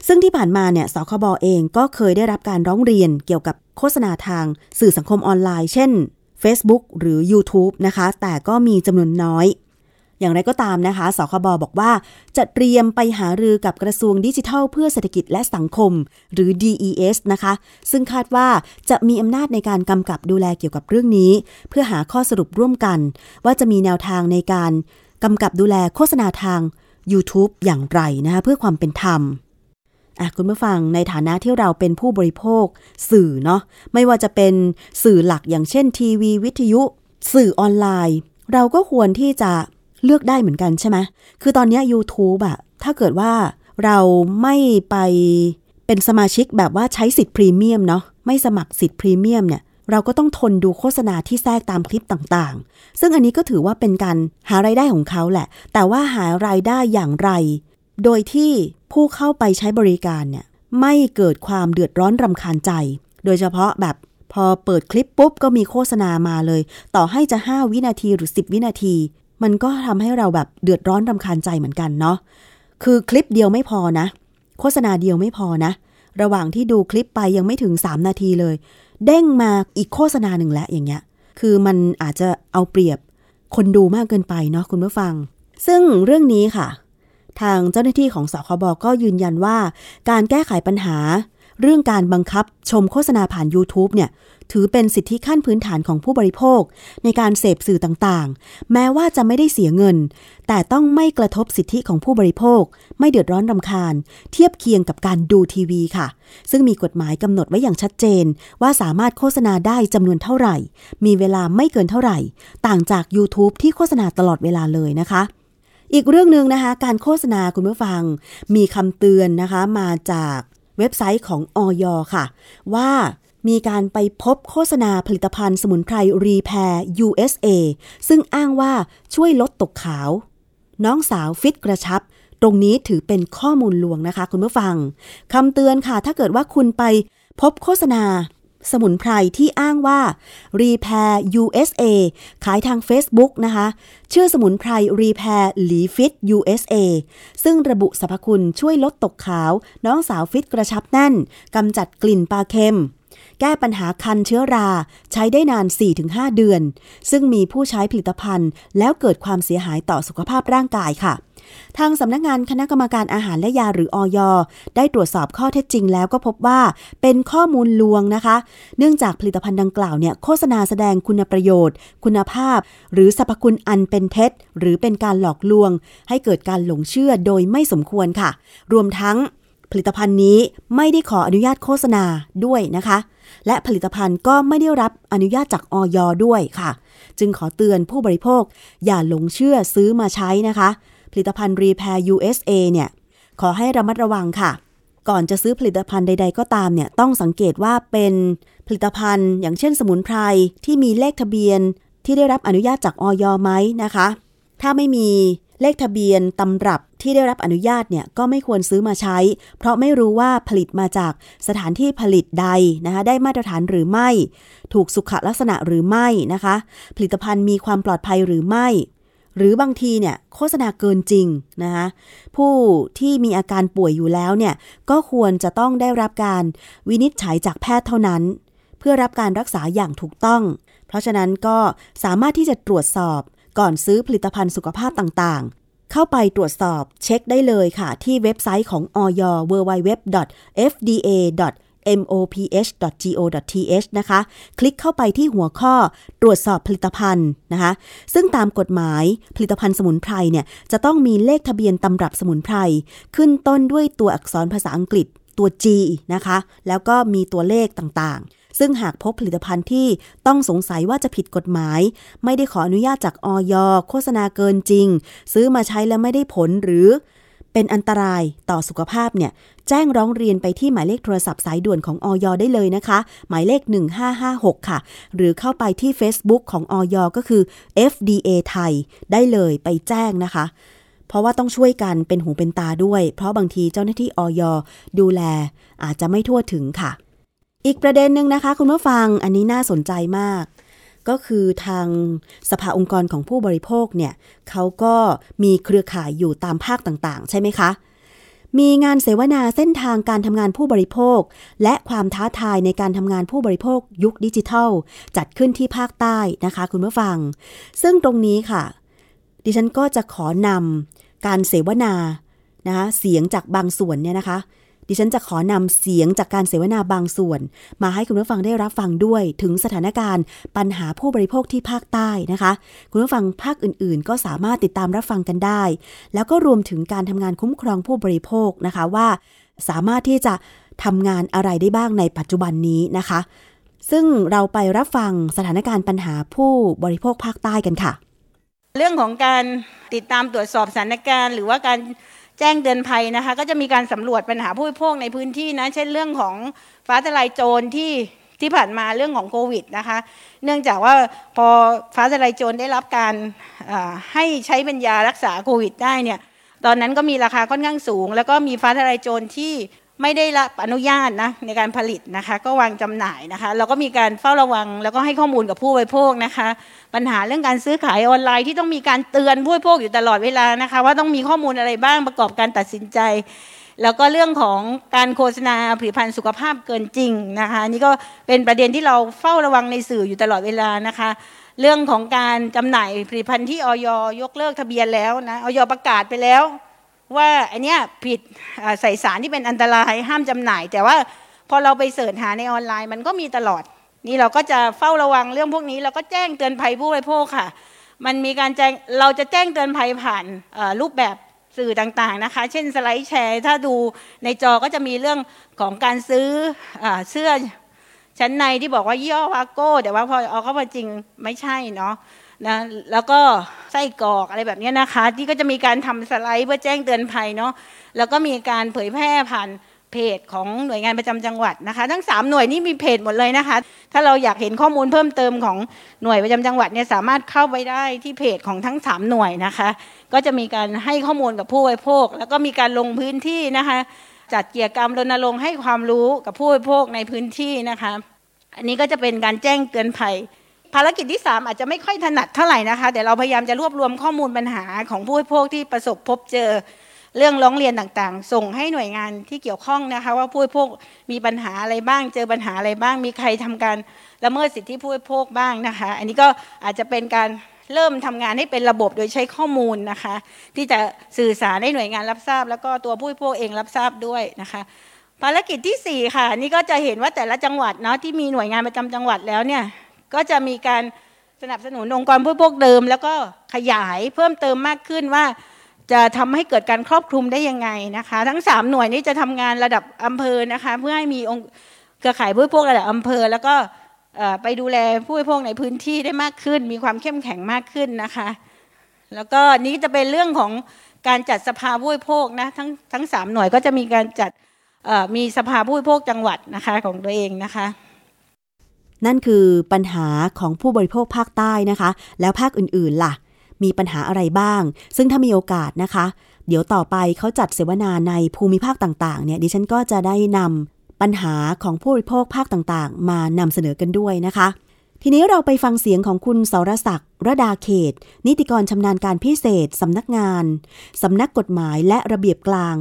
ซึ่งที่ผ่านมาเนี่ยสคบ.เองก็เคยได้รับการร้องเรียนเกี่ยวกับโฆษณาทางสื่อสังคมออนไลน์เช่นFacebook หรือ YouTube นะคะแต่ก็มีจำนวนน้อยอย่างไรก็ตามนะคะสคบ.บอกว่าจะเตรียมไปหารือกับกระทรวงดิจิทัลเพื่อเศรษฐกิจและสังคมหรือ DES นะคะซึ่งคาดว่าจะมีอำนาจในการกำกับดูแลเกี่ยวกับเรื่องนี้เพื่อหาข้อสรุปร่วมกันว่าจะมีแนวทางในการกำกับดูแลโฆษณาทาง YouTube อย่างไรนะคะเพื่อความเป็นธรรมคุณผู้ฟังในฐานะที่เราเป็นผู้บริโภคสื่อเนาะไม่ว่าจะเป็นสื่อหลักอย่างเช่นทีวีวิทยุสื่อออนไลน์เราก็ควรที่จะเลือกได้เหมือนกันใช่ไหมคือตอนนี้ YouTube อะถ้าเกิดว่าเราไม่ไปเป็นสมาชิกแบบว่าใช้สิทธิ์พรีเมียมเนาะไม่สมัครสิทธิ์พรีเมียมเนี่ยเราก็ต้องทนดูโฆษณาที่แทรกตามคลิปต่างๆซึ่งอันนี้ก็ถือว่าเป็นการหารายได้ของเขาแหละแต่ว่าหารายได้อย่างไรโดยที่ผู้เข้าไปใช้บริการเนี่ยไม่เกิดความเดือดร้อนรำคาญใจโดยเฉพาะแบบพอเปิดคลิปปุ๊บก็มีโฆษณามาเลยต่อให้จะ5วินาทีหรือ10วินาทีมันก็ทำให้เราแบบเดือดร้อนรำคาญใจเหมือนกันเนาะ คือคลิปเดียวไม่พอนะโฆษณาเดียวไม่พอนะระหว่างที่ดูคลิปไปยังไม่ถึง3นาทีเลยเด้งมาอีกโฆษณาหนึ่งแล้วอย่างเงี้ยคือมันอาจจะเอาเปรียบคนดูมากเกินไปเนาะคุณผู้ฟังซึ่งเรื่องนี้ค่ะทางเจ้าหน้าที่ของสคบก็ยืนยันว่าการแก้ไขปัญหาเรื่องการบังคับชมโฆษณาผ่าน YouTube เนี่ยถือเป็นสิทธิขั้นพื้นฐานของผู้บริโภคในการเสพสื่อต่างๆแม้ว่าจะไม่ได้เสียเงินแต่ต้องไม่กระทบสิทธิของผู้บริโภคไม่เดือดร้อนรำคาญเทียบเคียงกับการดูทีวีค่ะซึ่งมีกฎหมายกำหนดไว้อย่างชัดเจนว่าสามารถโฆษณาได้จำนวนเท่าไหร่มีเวลาไม่เกินเท่าไหร่ต่างจาก YouTube ที่โฆษณาตลอดเวลาเลยนะคะอีกเรื่องนึงนะคะการโฆษณาคุณผู้ฟังมีคำเตือนนะคะมาจากเว็บไซต์ของอย.ค่ะว่ามีการไปพบโฆษณาผลิตภัณฑ์สมุนไพรรีแพร์ USA ซึ่งอ้างว่าช่วยลดตกขาวน้องสาวฟิตกระชับตรงนี้ถือเป็นข้อมูลลวงนะคะคุณผู้ฟังคำเตือนค่ะถ้าเกิดว่าคุณไปพบโฆษณาสมุนไพรที่อ้างว่า Repair USA ขายทาง Facebook นะคะชื่อสมุนไพร Repair หลีฟิต USA ซึ่งระบุสรรพคุณช่วยลดตกขาวน้องสาวฟิตกระชับแน่นกำจัดกลิ่นปลาเค็มแก้ปัญหาคันเชื้อราใช้ได้นาน 4-5 เดือนซึ่งมีผู้ใช้ผลิตภัณฑ์แล้วเกิดความเสียหายต่อสุขภาพร่างกายค่ะทางสำนักงานคณะกรรมการอาหารและยาหรืออย.ได้ตรวจสอบข้อเท็จจริงแล้วก็พบว่าเป็นข้อมูลลวงนะคะเนื่องจากผลิตภัณฑ์ดังกล่าวเนี่ยโฆษณาแสดงคุณประโยชน์คุณภาพหรือสรรพคุณอันเป็นเท็จหรือเป็นการหลอกลวงให้เกิดการหลงเชื่อโดยไม่สมควรค่ะรวมทั้งผลิตภัณฑ์นี้ไม่ได้ขออนุญาตโฆษณาด้วยนะคะและผลิตภัณฑ์ก็ไม่ได้รับอนุญาตจากอย.ด้วยค่ะจึงขอเตือนผู้บริโภคอย่าหลงเชื่อซื้อมาใช้นะคะผลิตภัณฑ์ Repair USA เนี่ยขอให้ระมัดระวังค่ะก่อนจะซื้อผลิตภัณฑ์ใดๆก็ตามเนี่ยต้องสังเกตว่าเป็นผลิตภัณฑ์อย่างเช่นสมุนไพรที่มีเลขทะเบียนที่ได้รับอนุญาตจากอย.ไหมนะคะถ้าไม่มีเลขทะเบียนตำรับที่ได้รับอนุญาตเนี่ยก็ไม่ควรซื้อมาใช้เพราะไม่รู้ว่าผลิตมาจากสถานที่ผลิตใดนะคะได้มาตรฐานหรือไม่ถูกสุขลักษณะหรือไม่นะคะผลิตภัณฑ์มีความปลอดภัยหรือไม่หรือบางทีเนี่ยโฆษณาเกินจริงนะคะผู้ที่มีอาการป่วยอยู่แล้วเนี่ยก็ควรจะต้องได้รับการวินิจฉัยจากแพทย์เท่านั้นเพื่อรับการรักษาอย่างถูกต้องเพราะฉะนั้นก็สามารถที่จะตรวจสอบก่อนซื้อผลิตภัณฑ์สุขภาพต่างๆเข้าไปตรวจสอบเช็คได้เลยค่ะที่เว็บไซต์ของอย. www.fda.moph.go.th นะคะคลิกเข้าไปที่หัวข้อตรวจสอบผลิตภัณฑ์นะคะซึ่งตามกฎหมายผลิตภัณฑ์สมุนไพรเนี่ยจะต้องมีเลขทะเบียนตำรับสมุนไพรขึ้นต้นด้วยตัวอักษรภาษาอังกฤษตัว G นะคะแล้วก็มีตัวเลขต่างๆซึ่งหากพบผลิตภัณฑ์ที่ต้องสงสัยว่าจะผิดกฎหมายไม่ได้ขออนุญาตจากอย.โฆษณาเกินจริงซื้อมาใช้แล้วไม่ได้ผลหรือเป็นอันตรายต่อสุขภาพเนี่ยแจ้งร้องเรียนไปที่หมายเลขโทรศัพท์สายด่วนของอย.ได้เลยนะคะหมายเลข1556ค่ะหรือเข้าไปที่ Facebook ของอย.ก็คือ FDA ไทยได้เลยไปแจ้งนะคะเพราะว่าต้องช่วยกันเป็นหูเป็นตาด้วยเพราะบางทีเจ้าหน้าที่อย.ดูแลอาจจะไม่ทั่วถึงค่ะอีกประเด็นนึงนะคะคุณผู้ฟังอันนี้น่าสนใจมากก็คือทางสภาองค์กรของผู้บริโภคเนี่ยเขาก็มีเครือข่ายอยู่ตามภาคต่างๆใช่ไหมคะมีงานเสวนาเส้นทางการทำงานผู้บริโภคและความท้าทายในการทำงานผู้บริโภคยุคดิจิทัลจัดขึ้นที่ภาคใต้นะคะคุณผู้ฟังซึ่งตรงนี้ค่ะดิฉันก็จะขอนำการเสวนานะคะเสียงจากบางส่วนเนี่ยนะคะดิฉันจะขอนำเสียงจากการเสวนาบางส่วนมาให้คุณผู้ฟังได้รับฟังด้วยถึงสถานการณ์ปัญหาผู้บริโภคที่ภาคใต้นะคะคุณผู้ฟังภาคอื่นๆก็สามารถติดตามรับฟังกันได้แล้วก็รวมถึงการทำงานคุ้มครองผู้บริโภคนะคะว่าสามารถที่จะทำงานอะไรได้บ้างในปัจจุบันนี้นะคะซึ่งเราไปรับฟังสถานการณ์ปัญหาผู้บริโภคภาคใต้กันค่ะเรื่องของการติดตามตรวจสอบสถานการณ์หรือว่าการแจ้งเตือนภัยนะคะก็จะมีการสำรวจปัญหาผู้บริโภคในพื้นที่นะเช่นเรื่องของฟ้าทะลายโจรที่ผ่านมาเรื่องของโควิดนะคะเนื่องจากว่าพอฟ้าทะลายโจรได้รับการให้ใช้เป็นยารักษาโควิดได้เนี่ยตอนนั้นก็มีราคาค่อนข้างสูงแล้วก็มีฟ้าทะลายโจรที่ ไม่ได้รับอนุญาตนะในการผลิตนะคะก็วางจำหน่ายนะคะเราก็มีการเฝ้าระวังแล้วก็ให้ข้อมูลกับผู้บริโภคนะคะปัญหาเรื่องการซื้อขายออนไลน์ที่ต้องมีการเตือนผู้บริโภคอยู่ตลอดเวลานะคะว่าต้องมีข้อมูลอะไรบ้างประกอบการตัดสินใจแล้วก็เรื่องของการโฆษณาผลิตภัณฑ์สุขภาพเกินจริงนะคะนี่ก็เป็นประเด็นที่เราเฝ้าระวังในสื่ออยู่ตลอดเวลานะคะเรื่องของการจำหน่ายผลิตภัณฑ์ที่อย.ยกเลิกทะเบียนแล้วนะอย.ประกาศไปแล้วว่าอันเนี้ยผิดใส่สารที่เป็นอันตรายห้ามจำหน่ายแต่ว่าพอเราไปเสิร์ชหาในออนไลน์มันก็มีตลอดนี่เราก็จะเฝ้าระวังเรื่องพวกนี้เราก็แจ้งเตือนภัยผู้บริโภคค่ะมันมีการแจ้งเราจะแจ้งเตือนภัยผ่านรูปแบบสื่อต่างๆนะคะเช่นสไลด์แชร์ถ้าดูในจอก็จะมีเรื่องของการซื้อเสื้อชั้นในที่บอกว่ายี่ห้อวาโก้แต่ว่าพอเอาเข้ามาจริงไม่ใช่เนาะนะแล้วก็ไส้กรอกอะไรแบบนี้นะคะที่ก็จะมีการทำสไลด์เพื่อแจ้งเตือนภัยเนาะแล้วก็มีการเผยแพร่ผ่านเพจของหน่วยงานประจำจังหวัดนะคะทั้ง3หน่วยนี้มีเพจหมดเลยนะคะถ้าเราอยากเห็นข้อมูลเพิ่มเติมของหน่วยประจำจังหวัดเนี่ยสามารถเข้าไปได้ที่เพจของทั้ง3หน่วยนะคะก็จะมีการให้ข้อมูลกับผู้บริโภคแล้วก็มีการลงพื้นที่นะคะจัดกิจกรรมรณรงค์ให้ความรู้กับผู้บริโภคในพื้นที่นะคะอันนี้ก็จะเป็นการแจ้งเตือนภัยภารกิจที่3อาจจะไม่ค่อยถนัดเท่าไหร่นะคะแต่เราพยายามจะรวบรวมข้อมูลปัญหาของผู้บริโภคที่ประสบพบเจอเรื่องร้องเรียนต่างๆส่งให้หน่วยงานที่เกี่ยวข้องนะคะว่าผู้บริโภคมีปัญหาอะไรบ้างเจอปัญหาอะไรบ้างมีใครทำการละเมิดสิทธิผู้บริโภคบ้างนะคะอันนี้ก็อาจจะเป็นการเริ่มทำงานให้เป็นระบบโดยใช้ข้อมูลนะคะที่จะสื่อสารให้หน่วยงานรับทราบแล้วก็ตัวผู้บริโภคเองรับทราบด้วยนะคะภารกิจที่4ค่ะนี่ก็จะเห็นว่าแต่ละจังหวัดเนาะที่มีหน่วยงานประจำจังหวัดแล้วเนี่ยก็จะมีการสนับสนุนองค์กรผู้บริโภคเดิมแล้วก็ขยายเพิ่มเติมมากขึ้นว่าจะทำให้เกิดการครอบคลุมได้ยังไงนะคะทั้ง3หน่วยนี้จะทำงานระดับอำเภอนะคะเพื่อให้มีองค์เครือข่ายผู้บริโภคระดับอำเภอแล้วก็ไปดูแลผู้บริโภคในพื้นที่ได้มากขึ้นมีความเข้มแข็งมากขึ้นนะคะแล้วก็นี้จะเป็นเรื่องของการจัดสภาผู้บริโภคนะทั้ง3หน่วยก็จะมีการจัดมีสภาผู้บริโภคจังหวัดนะคะของตัวเองนะคะนั่นคือปัญหาของผู้บริโภคภาคใต้นะคะแล้วภาคอื่นๆล่ะมีปัญหาอะไรบ้างซึ่งถ้ามีโอกาสนะคะเดี๋ยวต่อไปเขาจัดเสวนาในภูมิภาคต่างๆเนี่ยดิฉันก็จะได้นำปัญหาของผู้บริโภคภาคต่างๆมานำเสนอกันด้วยนะคะทีนี้เราไปฟังเสียงของคุณสรศักดิ์ระดาเขตนิติกรชำนาญการพิเศษสำนักงานสำนักกฎหมายและระเบียบกลาง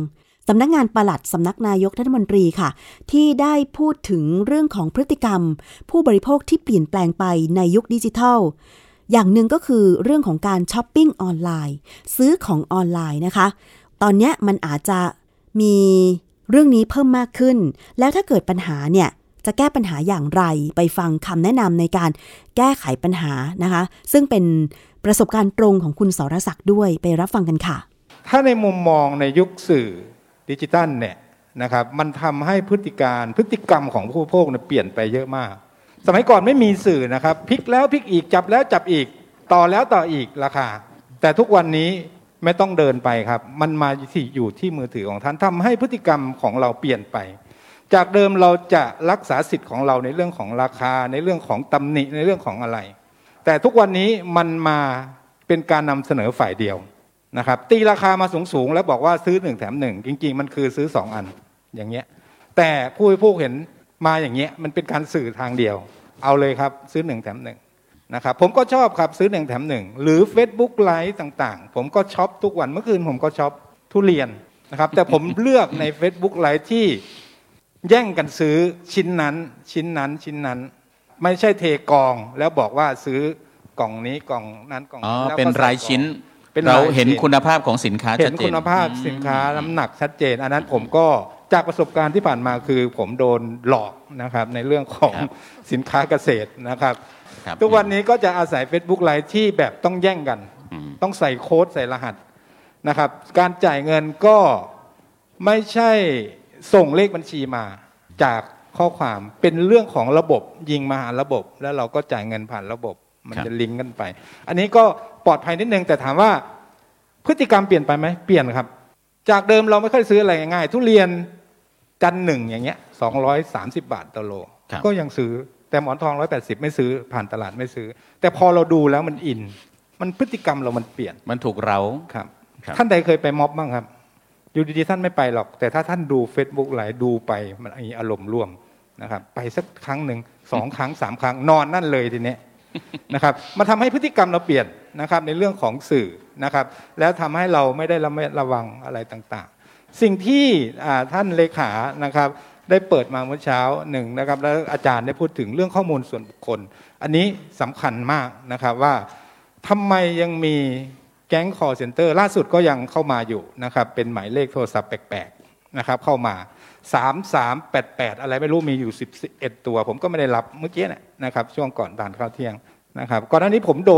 สำนักงานปลัดสำนักนายกรัฐมนตรีค่ะที่ได้พูดถึงเรื่องของพฤติกรรมผู้บริโภคที่เปลี่ยนแปลงไปในยุคดิจิทัลอย่างหนึ่งก็คือเรื่องของการช้อปปิ้งออนไลน์ซื้อของออนไลน์นะคะตอนนี้มันอาจจะมีเรื่องนี้เพิ่มมากขึ้นแล้วถ้าเกิดปัญหาเนี่ยจะแก้ปัญหาอย่างไรไปฟังคำแนะนำในการแก้ไขปัญหานะคะซึ่งเป็นประสบการณ์ตรงของคุณสรศักดิ์ด้วยไปรับฟังกันค่ะถ้าในมุมมองในยุคสื่อดิจิทัลเนี่ยนะครับมันทำให้พฤติกรรมของผู้บริโภคเนี่ยเปลี่ยนไปเยอะมากสมัยก่อนไม่มีสื่อนะครับพลิกแล้วพลิกอีกจับแล้วจับอีกต่อแล้วต่ออีกราคาแต่ทุกวันนี้ไม่ต้องเดินไปครับมันมาอยู่ที่มือถือของท่านทำให้พฤติกรรมของเราเปลี่ยนไปจากเดิมเราจะรักษาสิทธิ์ของเราในเรื่องของราคาในเรื่องของตำหนิในเรื่องของอะไรแต่ทุกวันนี้มันมาเป็นการนำเสนอฝ่ายเดียวนะครับตีราคามาสูงแล้วบอกว่าซื้อ1แถม1จริงๆมันคือซื้อ2อันอย่างเงี้ยแต่ผู้บริโภคเห็นมาอย่างเงี้ยมันเป็นการสื่อทางเดียวเอาเลยครับซื้อ1แถม1นะครับผมก็ชอบครับซื้อ1แถม1หรือ Facebook Live ต่างๆผมก็ช็อปทุกวันเมื่อคืนผมก็ช็อปทุเรียนนะครับแต่ผมเลือกใน Facebook Live ที่แย่งกันซื้อชิ้นนั้นไม่ใช่เทกองแล้วบอกว่าซื้อกล่องนี้กล่องนั้นกล่องนี้แล้วก็เป็นรายชิ้นเราเห็นคุณภาพของสินค้าชัดเจนเห็นคุณภาพสินค้าน้ำหนักชัดเจนอันนั้นผมก็จากประสบการณ์ที่ผ่านมาคือผมโดนหลอกนะครับในเรื่องของสินค้าเกษตรนะครับทุกวันนี้ก็จะอาศัย Facebook Live ที่แบบต้องแย่งกันต้องใส่โค้ดใส่รหัสนะครับการจ่ายเงินก็ไม่ใช่ส่งเลขบัญชีมาจากข้อความเป็นเรื่องของระบบยิงมาหาระบบแล้วเราก็จ่ายเงินผ่านระบบมันจะลิงก์กันไปอันนี้ก็ปลอดภัยนิดนึงแต่ถามว่าพฤติกรรมเปลี่ยนไปไหมเปลี่ยนครับจากเดิมเราไม่ค่อยซื้ออะไรง่ายทุเรียนจันหนึ่งอย่างเงี้ย230 บาทต่อโลก็ยังซื้อแต่หมอนทอง180ไม่ซื้อผ่านตลาดไม่ซื้อแต่พอเราดูแล้วมันอินมันพฤติกรรมเรามันเปลี่ยนมันถูกเราครับท่านใดเคยไปม็อบบ้างครับ อยู่ดีๆท่านไม่ไปหรอกแต่ถ้าท่านดู Facebook หลายดูไปมันมีอารมณ์ร่วมนะครับไปสักครั้งนึง2ครั้ง3ครั้งนอนนั่นเลยทีนี้นะครับมันทำให้พฤติกรรมเราเปลี่ยนนะครับในเรื่องของสื่อนะครับแล้วทำให้เราไม่ได้ระวังอะไรต่างๆสิ่งที่ท่านเลขานะครับได้เปิดมาเมื่อเช้า1นะครับแล้วอาจารย์ได้พูดถึงเรื่องข้อมูลส่วนบุคคลอันนี้สำคัญมากนะครับว่าทำไมยังมีแก๊งคอลเซ็นเตอร์ล่าสุดก็ยังเข้ามาอยู่นะครับเป็นหมายเลขโทรศัพท์แปลกๆนะครับเข้ามา3388อะไรไม่รู้มีอยู่11ตัวผมก็ไม่ได้รับเมื่อกี้นะครับช่วงก่อนทานข้าวเที่ยงนะครับก่อนหน้านี้ผมโ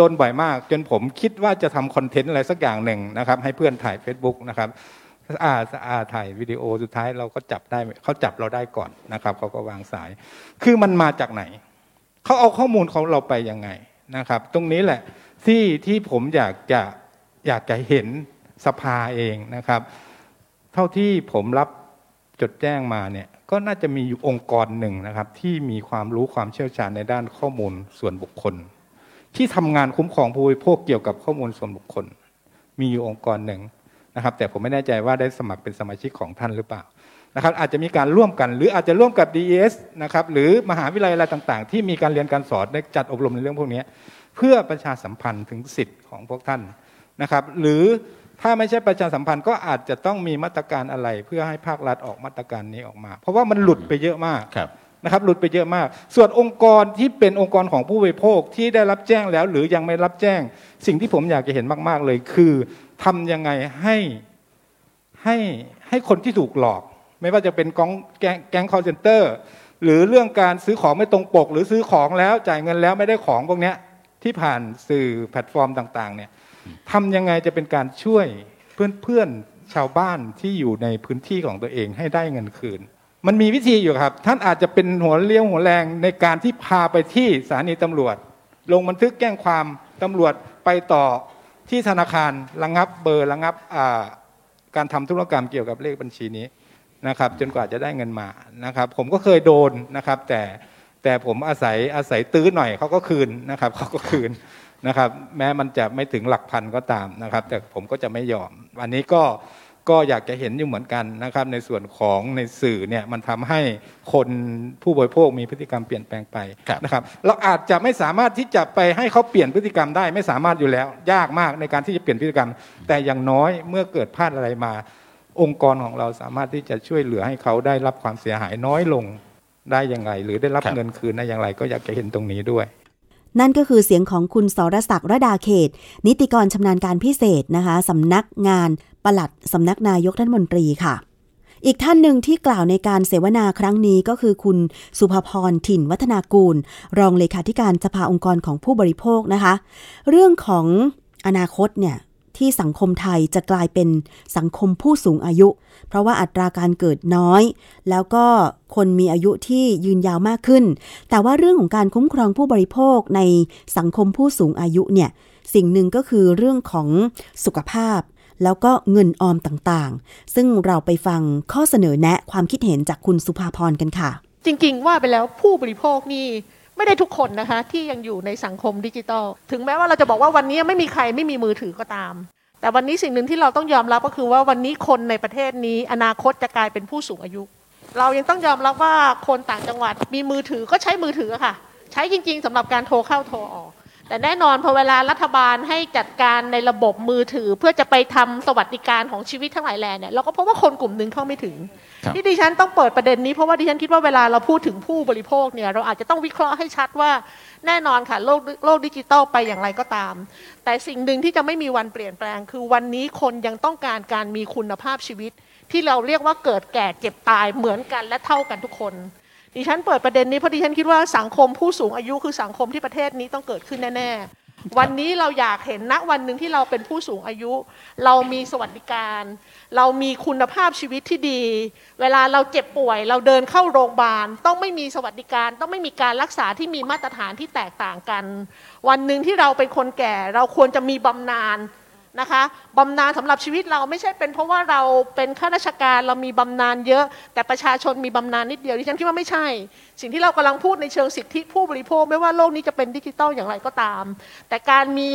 ดนบ่อยมากจนผมคิดว่าจะทำคอนเทนต์อะไรสักอย่างหนึ่งนะครับให้เพื่อนถ่าย Facebook นะครับถ่ายวิดีโอสุดท้ายเราก็จับได้เขาจับเราได้ก่อนนะครับเขาก็วางสายคือมันมาจากไหนเขาเอาข้อมูลของเราไปยังไงนะครับตรงนี้แหละที่ผมอยากจะเห็นสภาเองนะครับเท่าที่ผมรับจดแจ้งมาเนี่ยก็น่าจะมีอยู่องค์กรหนึ่งนะครับที่มีความรู้ความเชี่ยวชาญในด้านข้อมูลส่วนบุคคลที่ทำงานคุ้มครองผู้บริโภคเกี่ยวกับข้อมูลส่วนบุคคลมีอยู่องค์กรหนึ่งนะครับแต่ผมไม่แน่ใจว่าได้สมัครเป็นสมาชิกของท่านหรือเปล่านะครับอาจจะมีการร่วมกันหรืออาจจะร่วมกับ DES นะครับหรือมหาวิทยาลัยอะไรต่างๆที่มีการเรียนการสอนได้จัดอบรมในเรื่องพวกนี้เพื่อประชาสัมพันธ์ถึงสิทธิ์ของพวกท่านนะครับหรือถ้าไม่ใช่ประชาสัมพันธ์ก็อาจจะต้องมีมาตรการอะไรเพื่อให้ภาครัฐออกมาตรการนี้ออกมาเพราะว่ามันหลุดไปเยอะมากนะครับหลุดไปเยอะมากส่วนองค์กรที่เป็นองค์กรของผู้บริโภคที่ได้รับแจ้งแล้วหรือยังไม่รับแจ้งสิ่งที่ผมอยากจะเห็นมากๆเลยคือทำยังไงให้คนที่ถูกหลอกไม่ว่าจะเป็นแก๊งคอลเซ็นเตอร์หรือเรื่องการซื้อของไม่ตรงปกหรือซื้อของแล้วจ่ายเงินแล้วไม่ได้ของพวกเนี้ยที่ผ่านสื่อแพลตฟอร์มต่างๆเนี่ยทำยังไงจะเป็นการช่วยเพื่อนๆชาวบ้านที่อยู่ในพื้นที่ของตัวเองให้ได้เงินคืนมันมีวิธีอยู่ครับท่านอาจจะเป็นหัวเลี้ยวหัวแรงในการที่พาไปที่สถานีตำรวจลงบันทึกแจ้งความตำรวจไปต่อที่ธนาคารระงับเบอร์ระงับการทำธุรกรรมเกี่ยวกับเลขบัญชีนี้นะครับจนกว่าจะได้เงินมานะครับผมก็เคยโดนนะครับแต่ผมอาศัยตื้อหน่อยเขาก็คืนนะครับเขาก็คืนนะครับแม้มันจะไม่ถึงหลักพันก็ตามนะครับแต่ผมก็จะไม่ยอมอันนี้ก็อยากจะเห็นอยู่เหมือนกันนะครับในส่วนของในสื่อเนี่ยมันทำให้คนผู้บริโภคมีพฤติกรรมเปลี่ยนแปลงไปนะครับเราอาจจะไม่สามารถที่จะไปให้เขาเปลี่ยนพฤติกรรมได้ไม่สามารถอยู่แล้วยากมากในการที่จะเปลี่ยนพฤติกรรมแต่อย่างน้อยเมื่อเกิดพลาดอะไรมาองค์กรของเราสามารถที่จะช่วยเหลือให้เขาได้รับความเสียหายน้อยลงได้อย่างไรหรือได้รับเงินคืนได้อย่างไรก็อยากจะเห็นตรงนี้ด้วยนั่นก็คือเสียงของคุณสรศักดิ์ ระดาเขตนิติกรชำนาญการพิเศษนะคะสำนักงานปลัดสำนักนายกรัฐมนตรีค่ะอีกท่านหนึ่งที่กล่าวในการเสวนาครั้งนี้ก็คือคุณสุภพรถิ่นวัฒนากูลรองเลขาธิการสภาองค์กรของผู้บริโภคนะคะเรื่องของอนาคตเนี่ยที่สังคมไทยจะกลายเป็นสังคมผู้สูงอายุเพราะว่าอัตราการเกิดน้อยแล้วก็คนมีอายุที่ยืนยาวมากขึ้นแต่ว่าเรื่องของการคุ้มครองผู้บริโภคในสังคมผู้สูงอายุเนี่ยสิ่งหนึ่งก็คือเรื่องของสุขภาพแล้วก็เงินออมต่างๆซึ่งเราไปฟังข้อเสนอแนะความคิดเห็นจากคุณสุภาพรกันค่ะจริงๆว่าไปแล้วผู้บริโภคนี่ไม่ได้ทุกคนนะคะที่ยังอยู่ในสังคมดิจิทัลถึงแม้ว่าเราจะบอกว่าวันนี้ไม่มีใครไม่มีมือถือก็ตามแต่วันนี้สิ่งหนึ่งที่เราต้องยอมรับก็คือว่าวันนี้คนในประเทศนี้อนาคตจะกลายเป็นผู้สูงอายุเรายังต้องยอมรับว่าคนต่างจังหวัดมีมือถือก็ใช้มือถือค่ะใช้จริงๆสำหรับการโทรเข้าโทรออกแต่แน่นอนพอเวลารัฐบาลให้จัดการในระบบมือถือเพื่อจะไปทำสวัสดิการของชีวิตทั้งหลายแหล่เนี่ยเราก็พบว่าคนกลุ่มนึงเข้าไม่ถึงที่ดิฉันต้องเปิดประเด็นนี้เพราะว่าดิฉันคิดว่าเวลาเราพูดถึงผู้บริโภคเนี่ยเราอาจจะต้องวิเคราะห์ให้ชัดว่าแน่นอนค่ะโลกดิจิทัลไปอย่างไรก็ตามแต่สิ่งหนึ่งที่จะไม่มีวันเปลี่ยนแปลงคือวันนี้คนยังต้องการมีคุณภาพชีวิตที่เราเรียกว่าเกิดแก่เจ็บตายเหมือนกันและเท่ากันทุกคนดิฉันเปิดประเด็นนี้เพราะดิฉันคิดว่าสังคมผู้สูงอายุคือสังคมที่ประเทศนี้ต้องเกิดขึ้นแน่ๆวันนี้เราอยากเห็นณวันหนึ่งที่เราเป็นผู้สูงอายุเรามีสวัสดิการเรามีคุณภาพชีวิตที่ดีเวลาเราเจ็บป่วยเราเดินเข้าโรงพยาบาลต้องไม่มีสวัสดิการต้องไม่มีการรักษาที่มีมาตรฐานที่แตกต่างกันวันหนึ่งที่เราเป็นคนแก่เราควรจะมีบำนาญ นะคะบำนาญสำหรับชีวิตเราไม่ใช่เป็นเพราะว่าเราเป็นข้าราชการเรามีบำนาญเยอะแต่ประชาชนมีบำนาญนิดเดียวดิฉันคิดว่าไม่ใช่สิ่งที่เรากำลังพูดในเชิงสิทธิผู้บริโภคไม่ว่าโลกนี้จะเป็นดิจิทัลอย่างไรก็ตามแต่การมี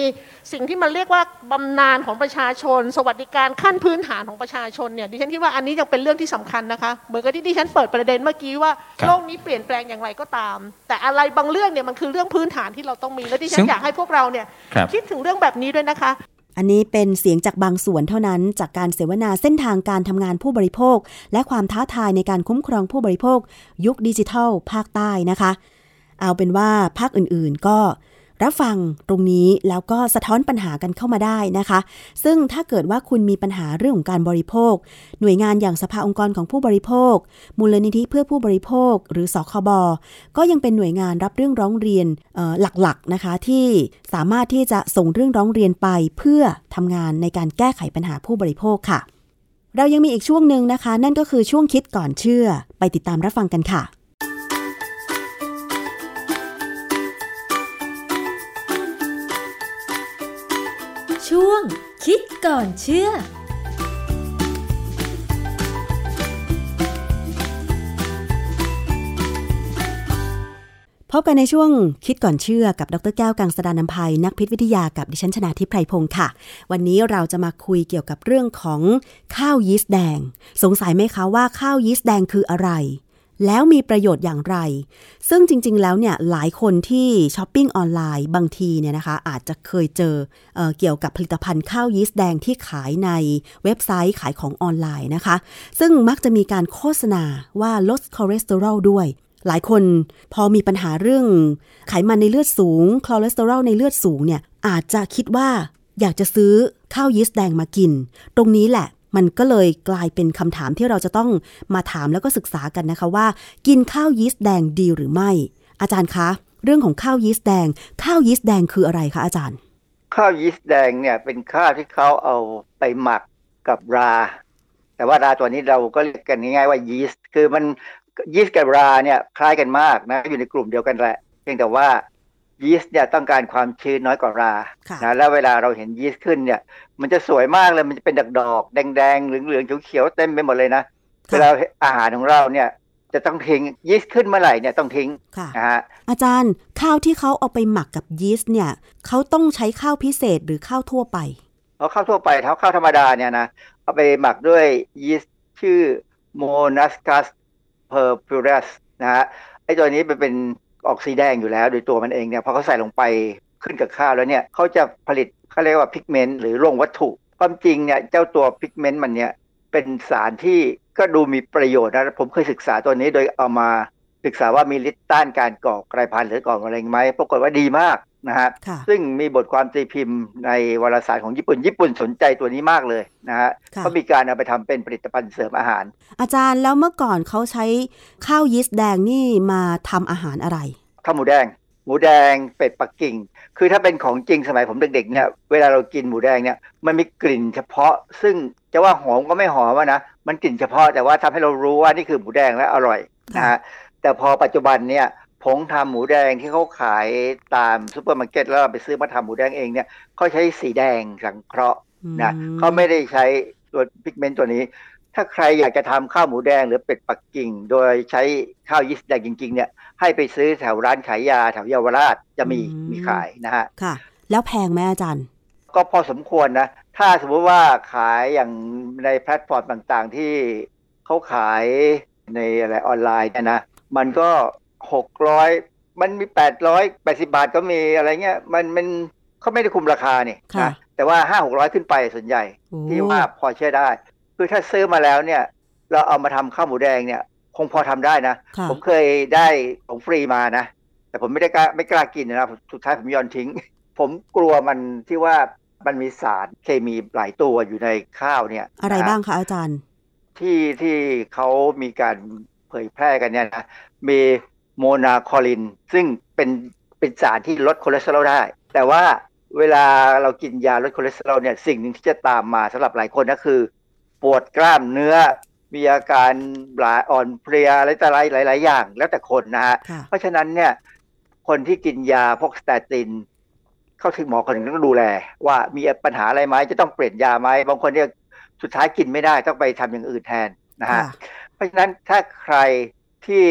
สิ่งที่มันเรียกว่าบำนาญของประชาชนสวัสดิการขั้นพื้นฐานของประชาชนเนี่ยดิฉันคิดว่าอันนี้ยังเป็นเรื่องที่สำคัญนะคะเหมือนกับที่ดิฉันเปิดประเด็นเมื่อกี้ว่าโลกนี้เปลี่ยนแปลงอย่างไรก็ตามแต่อะไรบางเรื่องเนี่ยมันคือเรื่องพื้นฐานที่เราต้องมีและดิฉันอยากให้พวกเราเนี่ยคิดถึงเรื่องแบบนี้ด้วยนะคะอันนี้เป็นเสียงจากบางส่วนเท่านั้นจากการเสวนาเส้นทางการทำงานผู้บริโภคและความท้าทายในการคุ้มครองผู้บริโภคยุคดิจิทัลภาคใต้นะคะเอาเป็นว่าภาคอื่นๆก็รับฟังตรงนี้แล้วก็สะท้อนปัญหากันเข้ามาได้นะคะซึ่งถ้าเกิดว่าคุณมีปัญหาเรื่องของการบริโภคหน่วยงานอย่างสภาองค์กรของผู้บริโภคมูลนิธิเพื่อผู้บริโภคหรือสคบ.ก็ยังเป็นหน่วยงานรับเรื่องร้องเรียนหลักๆนะคะที่สามารถที่จะส่งเรื่องร้องเรียนไปเพื่อทำงานในการแก้ไขปัญหาผู้บริโภคค่ะเรายังมีอีกช่วงนึงนะคะนั่นก็คือช่วงคิดก่อนเชื่อไปติดตามรับฟังกันค่ะช่วงคิดก่อนเชื่อพบกันในช่วงคิดก่อนเชื่อกับดร.แก้วกังสดาลอำไพนักพิษวิทยากับดิฉันชนาธิปไพรพงศ์ค่ะวันนี้เราจะมาคุยเกี่ยวกับเรื่องของข้าวยีสต์แดงสงสัยไหมคะว่าข้าวยีสต์แดงคืออะไรแล้วมีประโยชน์อย่างไรซึ่งจริงๆแล้วเนี่ยหลายคนที่ช้อปปิ้งออนไลน์บางทีเนี่ยนะคะอาจจะเคยเจอเกี่ยวกับผลิตภัณฑ์ข้าวยีสต์แดงที่ขายในเว็บไซต์ขายของออนไลน์นะคะซึ่งมักจะมีการโฆษณาว่าลดคอเลสเตอรอลด้วยหลายคนพอมีปัญหาเรื่องไขมันในเลือดสูงคอเลสเตอรอลในเลือดสูงเนี่ยอาจจะคิดว่าอยากจะซื้อข้าวยีสต์แดงมากินตรงนี้แหละมันก็เลยกลายเป็นคำถามที่เราจะต้องมาถามแล้วก็ศึกษากันนะคะว่ากินข้าวยีสต์แดงดีหรือไม่อาจารย์คะเรื่องของข้าวยีสต์แดงข้าวยีสต์แดงคืออะไรคะอาจารย์ข้าวยีสต์แดงเนี่ยเป็นข้าวที่เขาเอาไปหมักกับราแต่ว่าราตัวนี้เราก็เรียกกันง่ายๆว่ายีสต์คือมันยีสต์กับราเนี่ยคล้ายกันมากนะอยู่ในกลุ่มเดียวกันแหละเพียงแต่ว่ายีสต์เนี่ยต้องการความชื้นน้อยกว่ารานะแล้วเวลาเราเห็นยีสต์ขึ้นเนี่ยมันจะสวยมากเลยมันจะเป็นดอกๆแดงๆเหลืองๆเขียวๆเต็มไปหมดเลยนะเวลาอาหารของเราเนี่ยจะต้องทิ้งยีสต์ขึ้นเมื่อไหร่เนี่ยต้องทิ้งนะฮะอาจารย์ข้าวที่เขาเอาไปหมักกับยีสต์เนี่ยเขาต้องใช้ข้าวพิเศษหรือข้าวทั่วไปเอาข้าวทั่วไปข้าวธรรมดาเนี่ยนะเอาไปหมักด้วยยีสต์ชื่อ Monascus purpurus นะฮะไอ้ตัวนี้มันเป็นออกสีแดงอยู่แล้วโดยตัวมันเองเนี่ยพอเขาใส่ลงไปขึ้นกับข้าวแล้วเนี่ยเขาจะผลิตเขาเรียกว่าพิกเมนต์หรือโรงวัตถุความจริงเนี่ยเจ้าตัวพิกเมนต์มันเนี่ยเป็นสารที่ก็ดูมีประโยชน์นะผมเคยศึกษาตัวนี้โดยเอามาศึกษาว่ามีฤทธิ์ต้านการก่อกลายพันธุ์หรือก่อมะเร็งไหมปรากฏว่าดีมากนะฮะซึ่งมีบทความตีพิมพ์ในวารสารของญี่ปุ่นสนใจตัวนี้มากเลยนะฮะเขามีการเอาไปทำเป็นผลิตภัณฑ์เสริมอาหารอาจารย์แล้วเมื่อก่อนเขาใช้ข้าวยีสต์แดงนี่มาทำอาหารอะไรข้าวหมูแดงเป็ดปักกิ่งคือถ้าเป็นของจริงสมัยผมเด็กๆเนี่ยเวลาเรากินหมูแดงเนี่ยมันมีกลิ่นเฉพาะซึ่งจะว่าหอมก็ไม่หอมนะมันกลิ่นเฉพาะแต่ว่าทำให้เรารู้ว่านี่คือหมูแดงและอร่อยนะฮะแต่พอปัจจุบันเนี่ยผงทำหมูแดงที่เขาขายตามซูเปอร์มาร์เก็ตแล้วเราไปซื้อมาทำหมูแดงเองเนี่ยเขาใช้สีแดงสังเคราะห์นะเขาไม่ได้ใช้ตัวพิกเมนต์ตัวนี้ถ้าใครอยากจะทำข้าวหมูแดงหรือเป็ดปักกิ่งโดยใช้ข้าวยีสต์แดงจริงๆเนี่ยให้ไปซื้อแถวร้านขายยาแถวเยาวราชจะมีขายนะฮะค่ะแล้วแพงไหมอาจารย์ก็พอสมควรนะถ้าสมมติว่าขายอย่างในแพลตฟอร์มต่างๆที่เขาขายในอะไรออนไลน์เนี่ยนะมันก็600มันมี880บาทก็มีอะไรเงี้ยมันเขาไม่ได้คุมราคานี่นะแต่ว่า 5-600 ขึ้นไปส่วนใหญ่ที่ว่าพอใช้ได้คือถ้าซื้อมาแล้วเนี่ยเราเอามาทำข้าวหมูแดงเนี่ยคงพอทำได้นะผมเคยได้ของฟรีมานะแต่ผมไม่กล้ากินนะสุดท้ายผมยอมทิ้งผมกลัวมันที่ว่ามันมีสารเคมีหลายตัวอยู่ในข้าวเนี่ยอะไรบ้างคะอาจารย์ที่เขามีการเผยแพร่กันเนี่ยนะมีโมนาคอลินซึ่งเป็นสารที่ลดคอเลสเตอรอลได้แต่ว่าเวลาเรากินยาลดคอเลสเตอรอลเนี่ยสิ่งนึงที่จะตามมาสำหรับหลายคนก็คือปวดกล้ามเนื้อมีอาการอ่อนเพลียอะไรต่ออะไรหลายๆอย่างแล้วแต่คนนะฮะเพราะฉะนั้นเนี่ยคนที่กินยาพวกสเตติน เข้าถึงหมอคนหนึ่งต้องดูแลว่ามีปัญหาอะไรไหมจะต้องเปลี่ยนยาไหมบางคนเนี่ยสุดท้ายกินไม่ได้ต้องไปทำอย่างอื่นแทนนะฮะเพราะฉะนั้นถ้าใครที่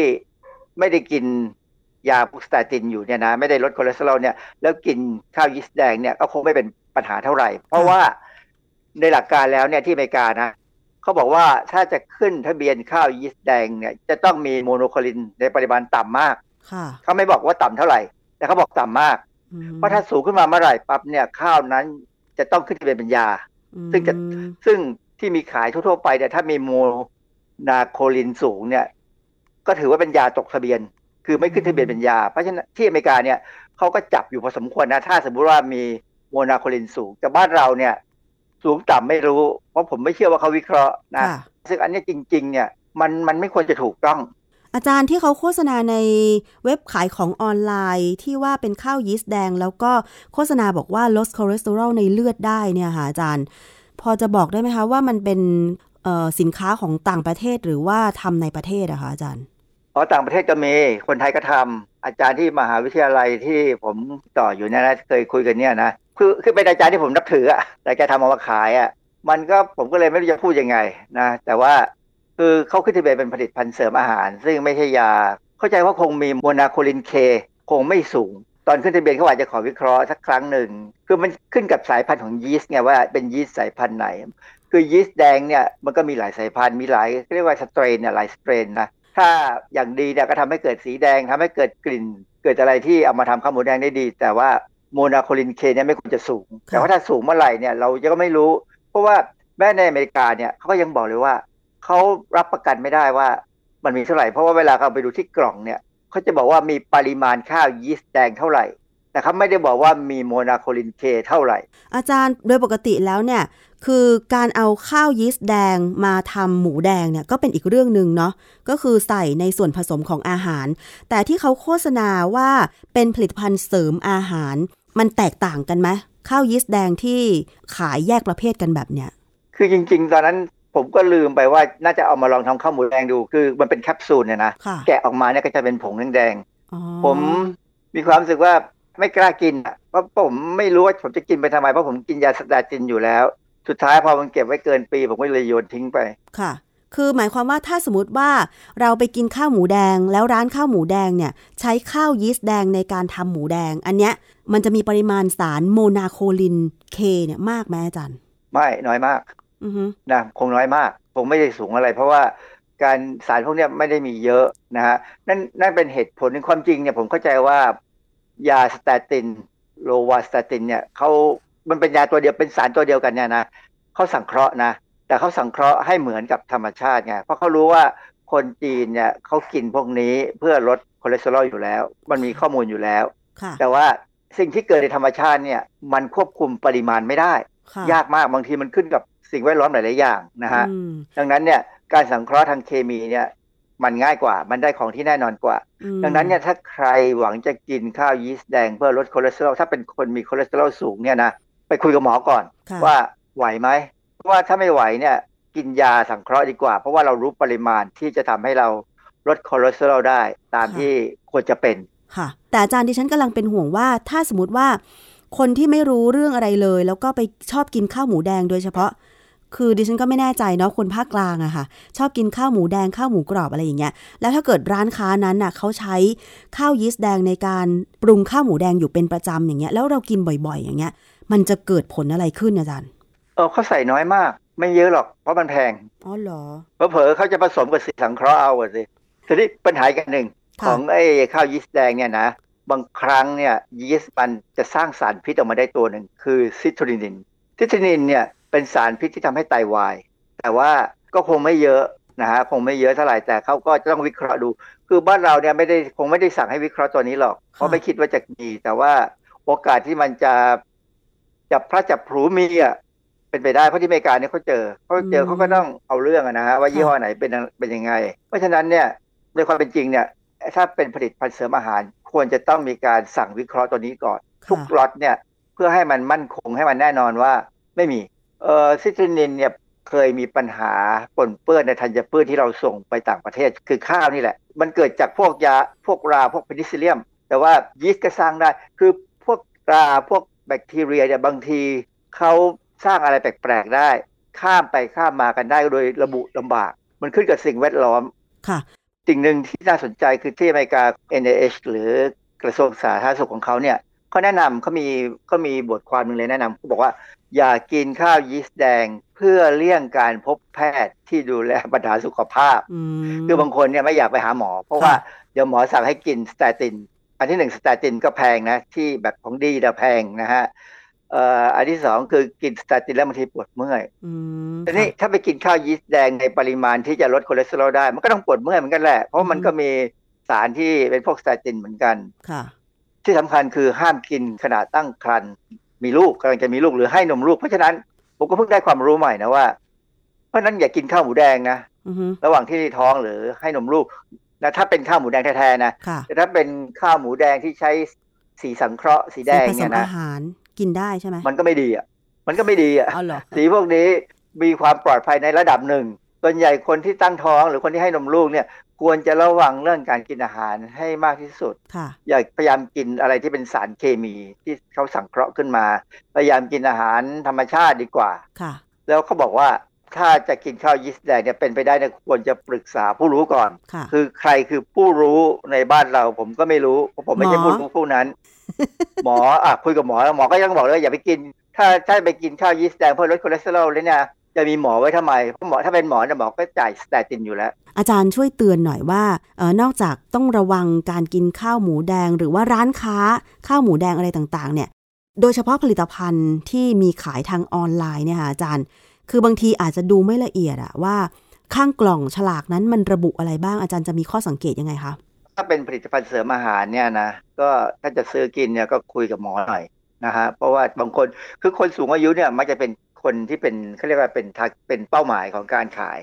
ไม่ได้กินยาบูสตาตินอยู่เนี่ยนะไม่ได้ลดคอเลสเตอรอลเนี่ยแล้วกินข้าวยีสต์แดงเนี่ยก็คงไม่เป็นปัญหาเท่าไหร่เพราะว่าในหลักการแล้วเนี่ยที่อเมริกานะเขาบอกว่าถ้าจะขึ้นทะเบียนข้าวยีสต์แดงเนี่ยจะต้องมีโมโนคลินในปริมาณต่ำมากเขาไม่บอกว่าต่ำเท่าไหร่แต่เขาบอกต่ำมากเพราะถ้าสูงขึ้นมาเมื่อไหร่ปั๊บเนี่ยข้าวนั้นจะต้องขึ้นทะเบียนเป็นยาซึ่งที่มีขายทั่วๆไปเนี่ยถ้ามีโมนาโคลินสูงเนี่ยก็ถือว่าเป็นยาตกทะเบียนคือไม่ขึ้นทะเบียนเป็นยาเพราะฉะนั้นที่อเมริกาเนี่ยเขาก็จับอยู่พอสมควรนะถ้าสมมุติว่ามีโมนาโคลินสูงแต่บ้านเราเนี่ยสูงต่ำไม่รู้เพราะผมไม่เชื่อว่าเขาวิเคราะห์นะซึ่งอันนี้จริงๆเนี่ยมันไม่ควรจะถูกต้องอาจารย์ที่เขาโฆษณาในเว็บขายของออนไลน์ที่ว่าเป็นข้าวยีสต์แดงแล้วก็โฆษณาบอกว่าลดคอเลสเตอรอลในเลือดได้เนี่ยค่ะอาจารย์พอจะบอกได้ไหมคะว่ามันเป็นสินค้าของต่างประเทศหรือว่าทำในประเทศอะคะอาจารย์อ๋อต่างประเทศก็มีคนไทยก็ทำอาจารย์ที่มหาวิทยาลัยที่ผมต่ออยู่เนี่ยนะเคยคุยกันเนี่ยนะคือเป็นอาจารย์ที่ผมนับถืออะแต่แกทำเอามาขายอะมันก็ผมก็เลยไม่รู้จะพูดยังไงนะแต่ว่าคือเขาขึ้นทะเบียนเป็นผลิตภัณฑ์เสริมอาหารซึ่งไม่ใช่ยาเข้าใจว่าคงมีโมนาโคลินเคคงไม่สูงตอนขึ้นทะเบียนเขาอาจจะขอวิเคราะห์สักครั้งหนึ่งคือมันขึ้นกับสายพันธุ์ของยีสต์ไงว่าเป็นยีสต์สายพันธุ์ไหนคือยีสต์แดงเนี่ยมันก็มีหลายสายพันธุ์มีหลายเรียกว่าสเตรนเนี่ยหลายสเตรนนะถ้าอย่างดีเนี่ยก็ทำให้เกิดสีแดงทำให้เกิดกลิ่นเกิดอะไรที่เอามาทำข้าวหมูแดงได้ดีแต่ว่าโมนาโคลินเคเนี่ยไม่ควรจะสูงแต่ว่าถ้าสูงเมื่อไหร่เนี่ยเราก็ไม่รู้เพราะว่าแม้ในอเมริกาเนี่ยเขาก็ยังบอกเลยว่าเขารับประกันไม่ได้ว่ามันมีเท่าไหร่เพราะว่าเวลาเขาไปดูที่กล่องเนี่ยเขาจะบอกว่ามีปริมาณข้าวยีสต์แดงเท่าไหร่แต่เขาไม่ได้บอกว่ามีโมนาโคลินเคเท่าไหร่อาจารย์โดยปกติแล้วเนี่ยคือการเอาข้าวยีสต์แดงมาทำหมูแดงเนี่ยก็เป็นอีกเรื่องนึงเนาะก็คือใส่ในส่วนผสมของอาหารแต่ที่เขาโฆษณาว่าเป็นผลิตภัณฑ์เสริมอาหารมันแตกต่างกันไหมข้าวยีสต์แดงที่ขายแยกประเภทกันแบบเนี้ยคือจริงๆตอนนั้นผมก็ลืมไปว่าน่าจะเอามาลองทำข้าวหมูแดงดูคือมันเป็นแคปซูลเนี่ยนะแกะออกมาเนี่ยก็จะเป็นผงแดงๆผมมีความรู้สึกว่าไม่กล้ากินเพราะผมไม่รู้ว่าผมจะกินไปทำไมเพราะผมกินยาสเตตินอยู่แล้วสุดท้ายพอมันเก็บไว้เกินปีผมก็เลยโยนทิ้งไปค่ะคือหมายความว่าถ้าสมมติว่าเราไปกินข้าวหมูแดงแล้วร้านข้าวหมูแดงเนี่ยใช้ข้าวยีสต์แดงในการทำหมูแดงอันเนี้ยมันจะมีปริมาณสารโมนาโคลินเคเนี่ยมากไหมอาจารย์ไม่น้อยมากนะคงน้อยมากคงไม่ได้สูงอะไรเพราะว่าการสารพวกนี้ไม่ได้มีเยอะนะฮะนั่นเป็นเหตุผลในความจริงเนี่ยผมเข้าใจว่ายาสเตตินโลวาสเตตินเนี่ยมันเป็นยาตัวเดียวเป็นสารตัวเดียวกันเนี่ยนะเขาสังเคราะห์นะแต่เขาสังเคราะห์ให้เหมือนกับธรรมชาติไงเพราะเขารู้ว่าคนจีนเนี่ยเขากินพวกนี้เพื่อลดคอเลสเตอรอลอยู่แล้วมันมีข้อมูลอยู่แล้วแต่ว่าสิ่งที่เกิดในธรรมชาติเนี่ยมันควบคุมปริมาณไม่ได้ยากมากบางทีมันขึ้นกับสิ่งแวดล้อมหลายๆอย่างนะฮะดังนั้นเนี่ยการสังเคราะห์ทางเคมีเนี่ยมันง่ายกว่ามันได้ของที่แน่นอนกว่าดังนั้นเนี่ยถ้าใครหวังจะกินข้าวยีสต์แดงเพื่อลดคอเลสเตอรอลถ้าเป็นคนมีคอเลสเตอรอลสูงเนี่ยนะไปคุยกับหมอก่อนว่าไหวไหมเพราะว่าถ้าไม่ไหวเนี่ยกินยาสังเคราะห์ดีกว่าเพราะว่าเรารู้ปริมาณที่จะทำให้เราลดคอเลสเตอรอลได้ตามที่ควรจะเป็นค่ะแต่อาจารย์ดิฉันกำลังเป็นห่วงว่าถ้าสมมติว่าคนที่ไม่รู้เรื่องอะไรเลยแล้วก็ไปชอบกินข้าวหมูแดงโดยเฉพาะคือดิฉันก็ไม่แน่ใจเนาะคนภาคกลางอะค่ะชอบกินข้าวหมูแดงข้าวหมูกรอบอะไรอย่างเงี้ยแล้วถ้าเกิดร้านค้านั้นน่ะเขาใช้ข้าวยีสต์แดงในการปรุงข้าวหมูแดงอยู่เป็นประจำอย่างเงี้ยแล้วเรากินบ่อยๆอย่างเงี้ยมันจะเกิดผลอะไรขึ้นอาจารย์เขาใส่น้อยมากไม่เยอะหรอกเพราะมันแพงอ๋อเหรอเผลอๆเขาจะผสมกับสีสังเคราะห์เอาอ่ะสิทีนี้ปัญหากันหนึ่งของไอ้ข้าวยีสต์แดงเนี่ยนะบางครั้งเนี่ยยีสต์มันจะสร้างสารพิษออกมาได้ตัวหนึ่งคือซิตรินินเนี่ยเป็นสารพิษที่ทำให้ไตวายแต่ว่าก็คงไม่เยอะนะฮะคงไม่เยอะเท่าไหร่แต่เขาก็จะต้องวิเคราะห์ดูคือบ้านเราเนี่ยคงไม่ได้สั่งให้วิเคราะห์ตัวนี้หรอกเพราะไม่คิดว่าจะมีแต่ว่าโอกาสที่มันจะจับพระจับผลูมีอ่ะเป็นไปได้เพราะที่อเมริกาเนี่ยเขาเจอเขาก็ต้องเอาเรื่องนะฮะว่ายี่ห้อไหนเป็นยังไงเพราะฉะนั้นเนี่ยในความเป็นจริงเนี่ยถ้าเป็นผลิตภัณฑ์เสริมอาหารควรจะต้องมีการสั่งวิเคราะห์ตัวนี้ก่อนทุกล็อตเนี่ยเพื่อให้มันมั่นคงให้มันแน่นอนว่าไม่มีซิตรินินเนี่ยเคยมีปัญหาปนเปื้อนในธัญพืชที่เราส่งไปต่างประเทศคือข้าวนี่แหละมันเกิดจากพวกยาพวกราพวกเพนิซิลเลียมแต่ว่ายีสต์ก็สร้างได้คือพวกราพวกแบ บคทีเรียเนี่ยบางทีเขาสร้างอะไรแปลกๆได้ข้ามไปข้ามมากันได้โดยระบุลำบากมันขึ้นกับสิ่งแวดล้อมค่ะสิ่งหนึ่งที่น่าสนใจคือที่อเมริกา NIH หรือกระทรวงสาธารณสุขของเขาเนี่ยเขาแนะนำเขามีบทความนึงเลยแนะนำเขาบอกว่าอย่ากินข้าวยีสต์แดงเพื่อเลี่ยงการพบแพทย์ที่ดูแลปัญหาสุขภาพคือบางคนเนี่ยไม่อยากไปหาหมอเพราะว่าเดี๋ยวหมอสั่งให้กินสเตตินอันที่1สเตตินก็แพงนะที่แบบของดีแต่แพงนะฮะอันที่2คือกินสเตตินแล้วบางทีปวดเมื่อยทีนี้ถ้าไปกินข้าวยีสต์แดงในปริมาณที่จะลดคอเลสเตอรอลได้มันก็ต้องปวดเมื่อยเหมือนกันแหละเพราะมันก็มีสารที่เป็นพวกสเตตินเหมือนกันที่สำคัญคือห้ามกินขณะตั้งครรภ์มีลูกกำลังจะมีลูกหรือให้นมลูกเพราะฉะนั้นผมก็เพิ่งได้ความรู้ใหม่นะว่าเพราะนั้นอย่ากินข้าวหมูแดงนะ uh-huh. ระหว่างที่ท้องหรือให้นมลูกนะถ้าเป็นข้าวหมูแดงแท้ๆนะแต่ถ้าเป็นข้าวหมูแดงที่ใช้สีสังเคราะห์สีแดงเนี่ยนะอาหารกินได้ใช่ไหมมันก็ไม่ดีอ่ะ สีพวกนี้มีความปลอดภัยในระดับหนึ่งส่วนใหญ่คนที่ตั้งท้องหรือคนที่ให้นมลูกเนี่ยควรจะระวังเรื่องการกินอาหารให้มากที่สุดอย่าพยายามกินอะไรที่เป็นสารเคมีที่เขาสังเคราะห์ขึ้นมาพยายามกินอาหารธรรมชาติดีกว่าแล้วเขาบอกว่าถ้าจะกินข้าวยีสต์แดงเนี่ยเป็นไปได้เนี่ยควรจะปรึกษาผู้รู้ก่อนคือใครคือผู้รู้ในบ้านเราผมก็ไม่รู้เพราะผมไม่ใช่ผู้รู้ผู้นั้นหมอคุยกับหมอแล้วหมอก็ยังบอกเลยอย่าไปกินถ้าใช่ไปกินข้าวยีสต์แดงเพื่อลดคอเลสเตอรอลเลยเนี่ยจะมีหมอไว้ทำไมเพราะหมอถ้าเป็นหมอเนี่ยหมอก็จ่ายสเตตินอยู่แล้วอาจารย์ช่วยเตือนหน่อยว่านอกจากต้องระวังการกินข้าวหมูแดงหรือว่าร้านค้าข้าวหมูแดงอะไรต่างๆเนี่ยโดยเฉพาะผลิตภัณฑ์ที่มีขายทางออนไลน์เนี่ยค่ะอาจารย์คือบางทีอาจจะดูไม่ละเอียดอะว่าข้างกล่องฉลากนั้นมันระบุอะไรบ้างอาจารย์จะมีข้อสังเกตยังไงคะถ้าเป็นผลิตภัณฑ์เสริมอาหารเนี่ยนะก็ถ้าจะซื้อกินเนี่ยก็คุยกับหมอหน่อยนะฮะเพราะว่าบางคนคือคนสูงอายุเนี่ยมักจะเป็นคนที่เป็นเขาเรียกว่าเป็นเป้าหมายของการขาย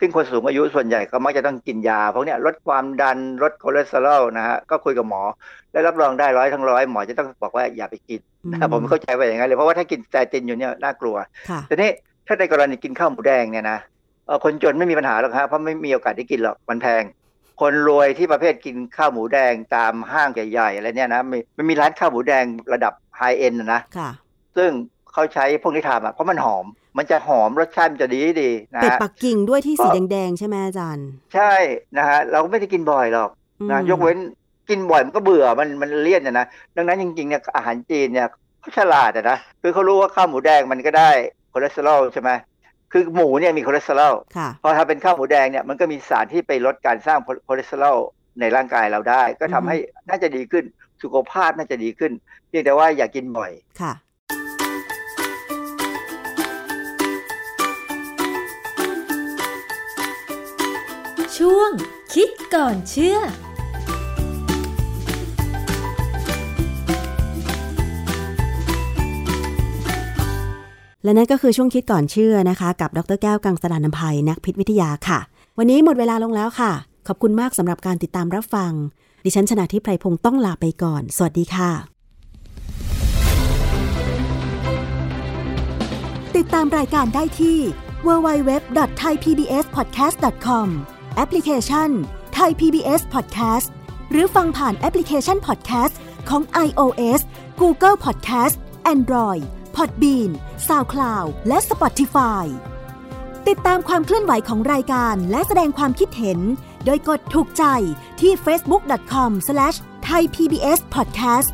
ซึ่งคนสูงอายุส่วนใหญ่ก็มักจะต้องกินยาพวกนี้ลดความดันลดคอเลสเตอรอลนะฮะก็คุยกับหมอและรับรองได้100%หมอจะต้องบอกว่าอย่าไปกินผมเข้าใจไปอย่างนั้นเลยเพราะว่าถ้ากินสเตตินอยู่เนี่ยน่ากลัวทีนี้ถ้าในกรณีกินข้าวหมูแดงเนี่ยนะคนจนไม่มีปัญหาหรอกฮะเพราะไม่มีโอกาสได้กินหรอกมันแพงคนรวยที่ประเภทกินข้าวหมูแดงตามห้างใหญ่ๆอะไรเนี่ยนะมันมีร้านข้าวหมูแดงระดับไฮเอ็นนะซึ่งเขาใช้พวกนี้ทำอ่ะเพราะมันหอมมันจะหอมรสชาติมันจะดีนะเป็ดปักกิ่งด้วยที่สีแดงๆใช่ไหมอาจารย์ใช่นะฮะเราก็ไม่ได้กินบ่อยหรอกนะยกเว้นกินบ่อยมันก็เบื่อมันเลี่ยนนะดังนั้นจริงๆเนี่ยอาหารจีนเนี่ยเขาฉลาดนะคือเขารู้ว่าข้าวหมูแดงมันก็ได้คอเลสเตอรอลใช่ไหมคือหมูเนี่ยมีคอเลสเตอรอลพอถ้าเป็นข้าวหมูแดงเนี่ยมันก็มีสารที่ไปลดการสร้างคอเลสเตอรอลในร่างกายเราได้ก็ทำให้น่าจะดีขึ้นสุขภาพน่าจะดีขึ้นเพียงแต่ว่าอย่ากินบ่อยค่ะช่วงคิดก่อนเชื่อและนั่นก็คือช่วงคิดก่อนเชื่อนะคะกับดร.แก้วกังสดาลอำไพนักพิษวิทยาค่ะวันนี้หมดเวลาลงแล้วค่ะขอบคุณมากสำหรับการติดตามรับฟังดิฉันชนาธิปไพพงศ์ต้องลาไปก่อนสวัสดีค่ะติดตามรายการได้ที่ www.thaipbspodcast.comแอปพลิเคชัน Thai PBS Podcast หรือฟังผ่านแอปพลิเคชัน Podcast ของ iOS, Google Podcast, Android, Podbean, SoundCloud และ Spotify ติดตามความเคลื่อนไหวของรายการและแสดงความคิดเห็นโดยกดถูกใจที่ facebook.com/thaipbspodcast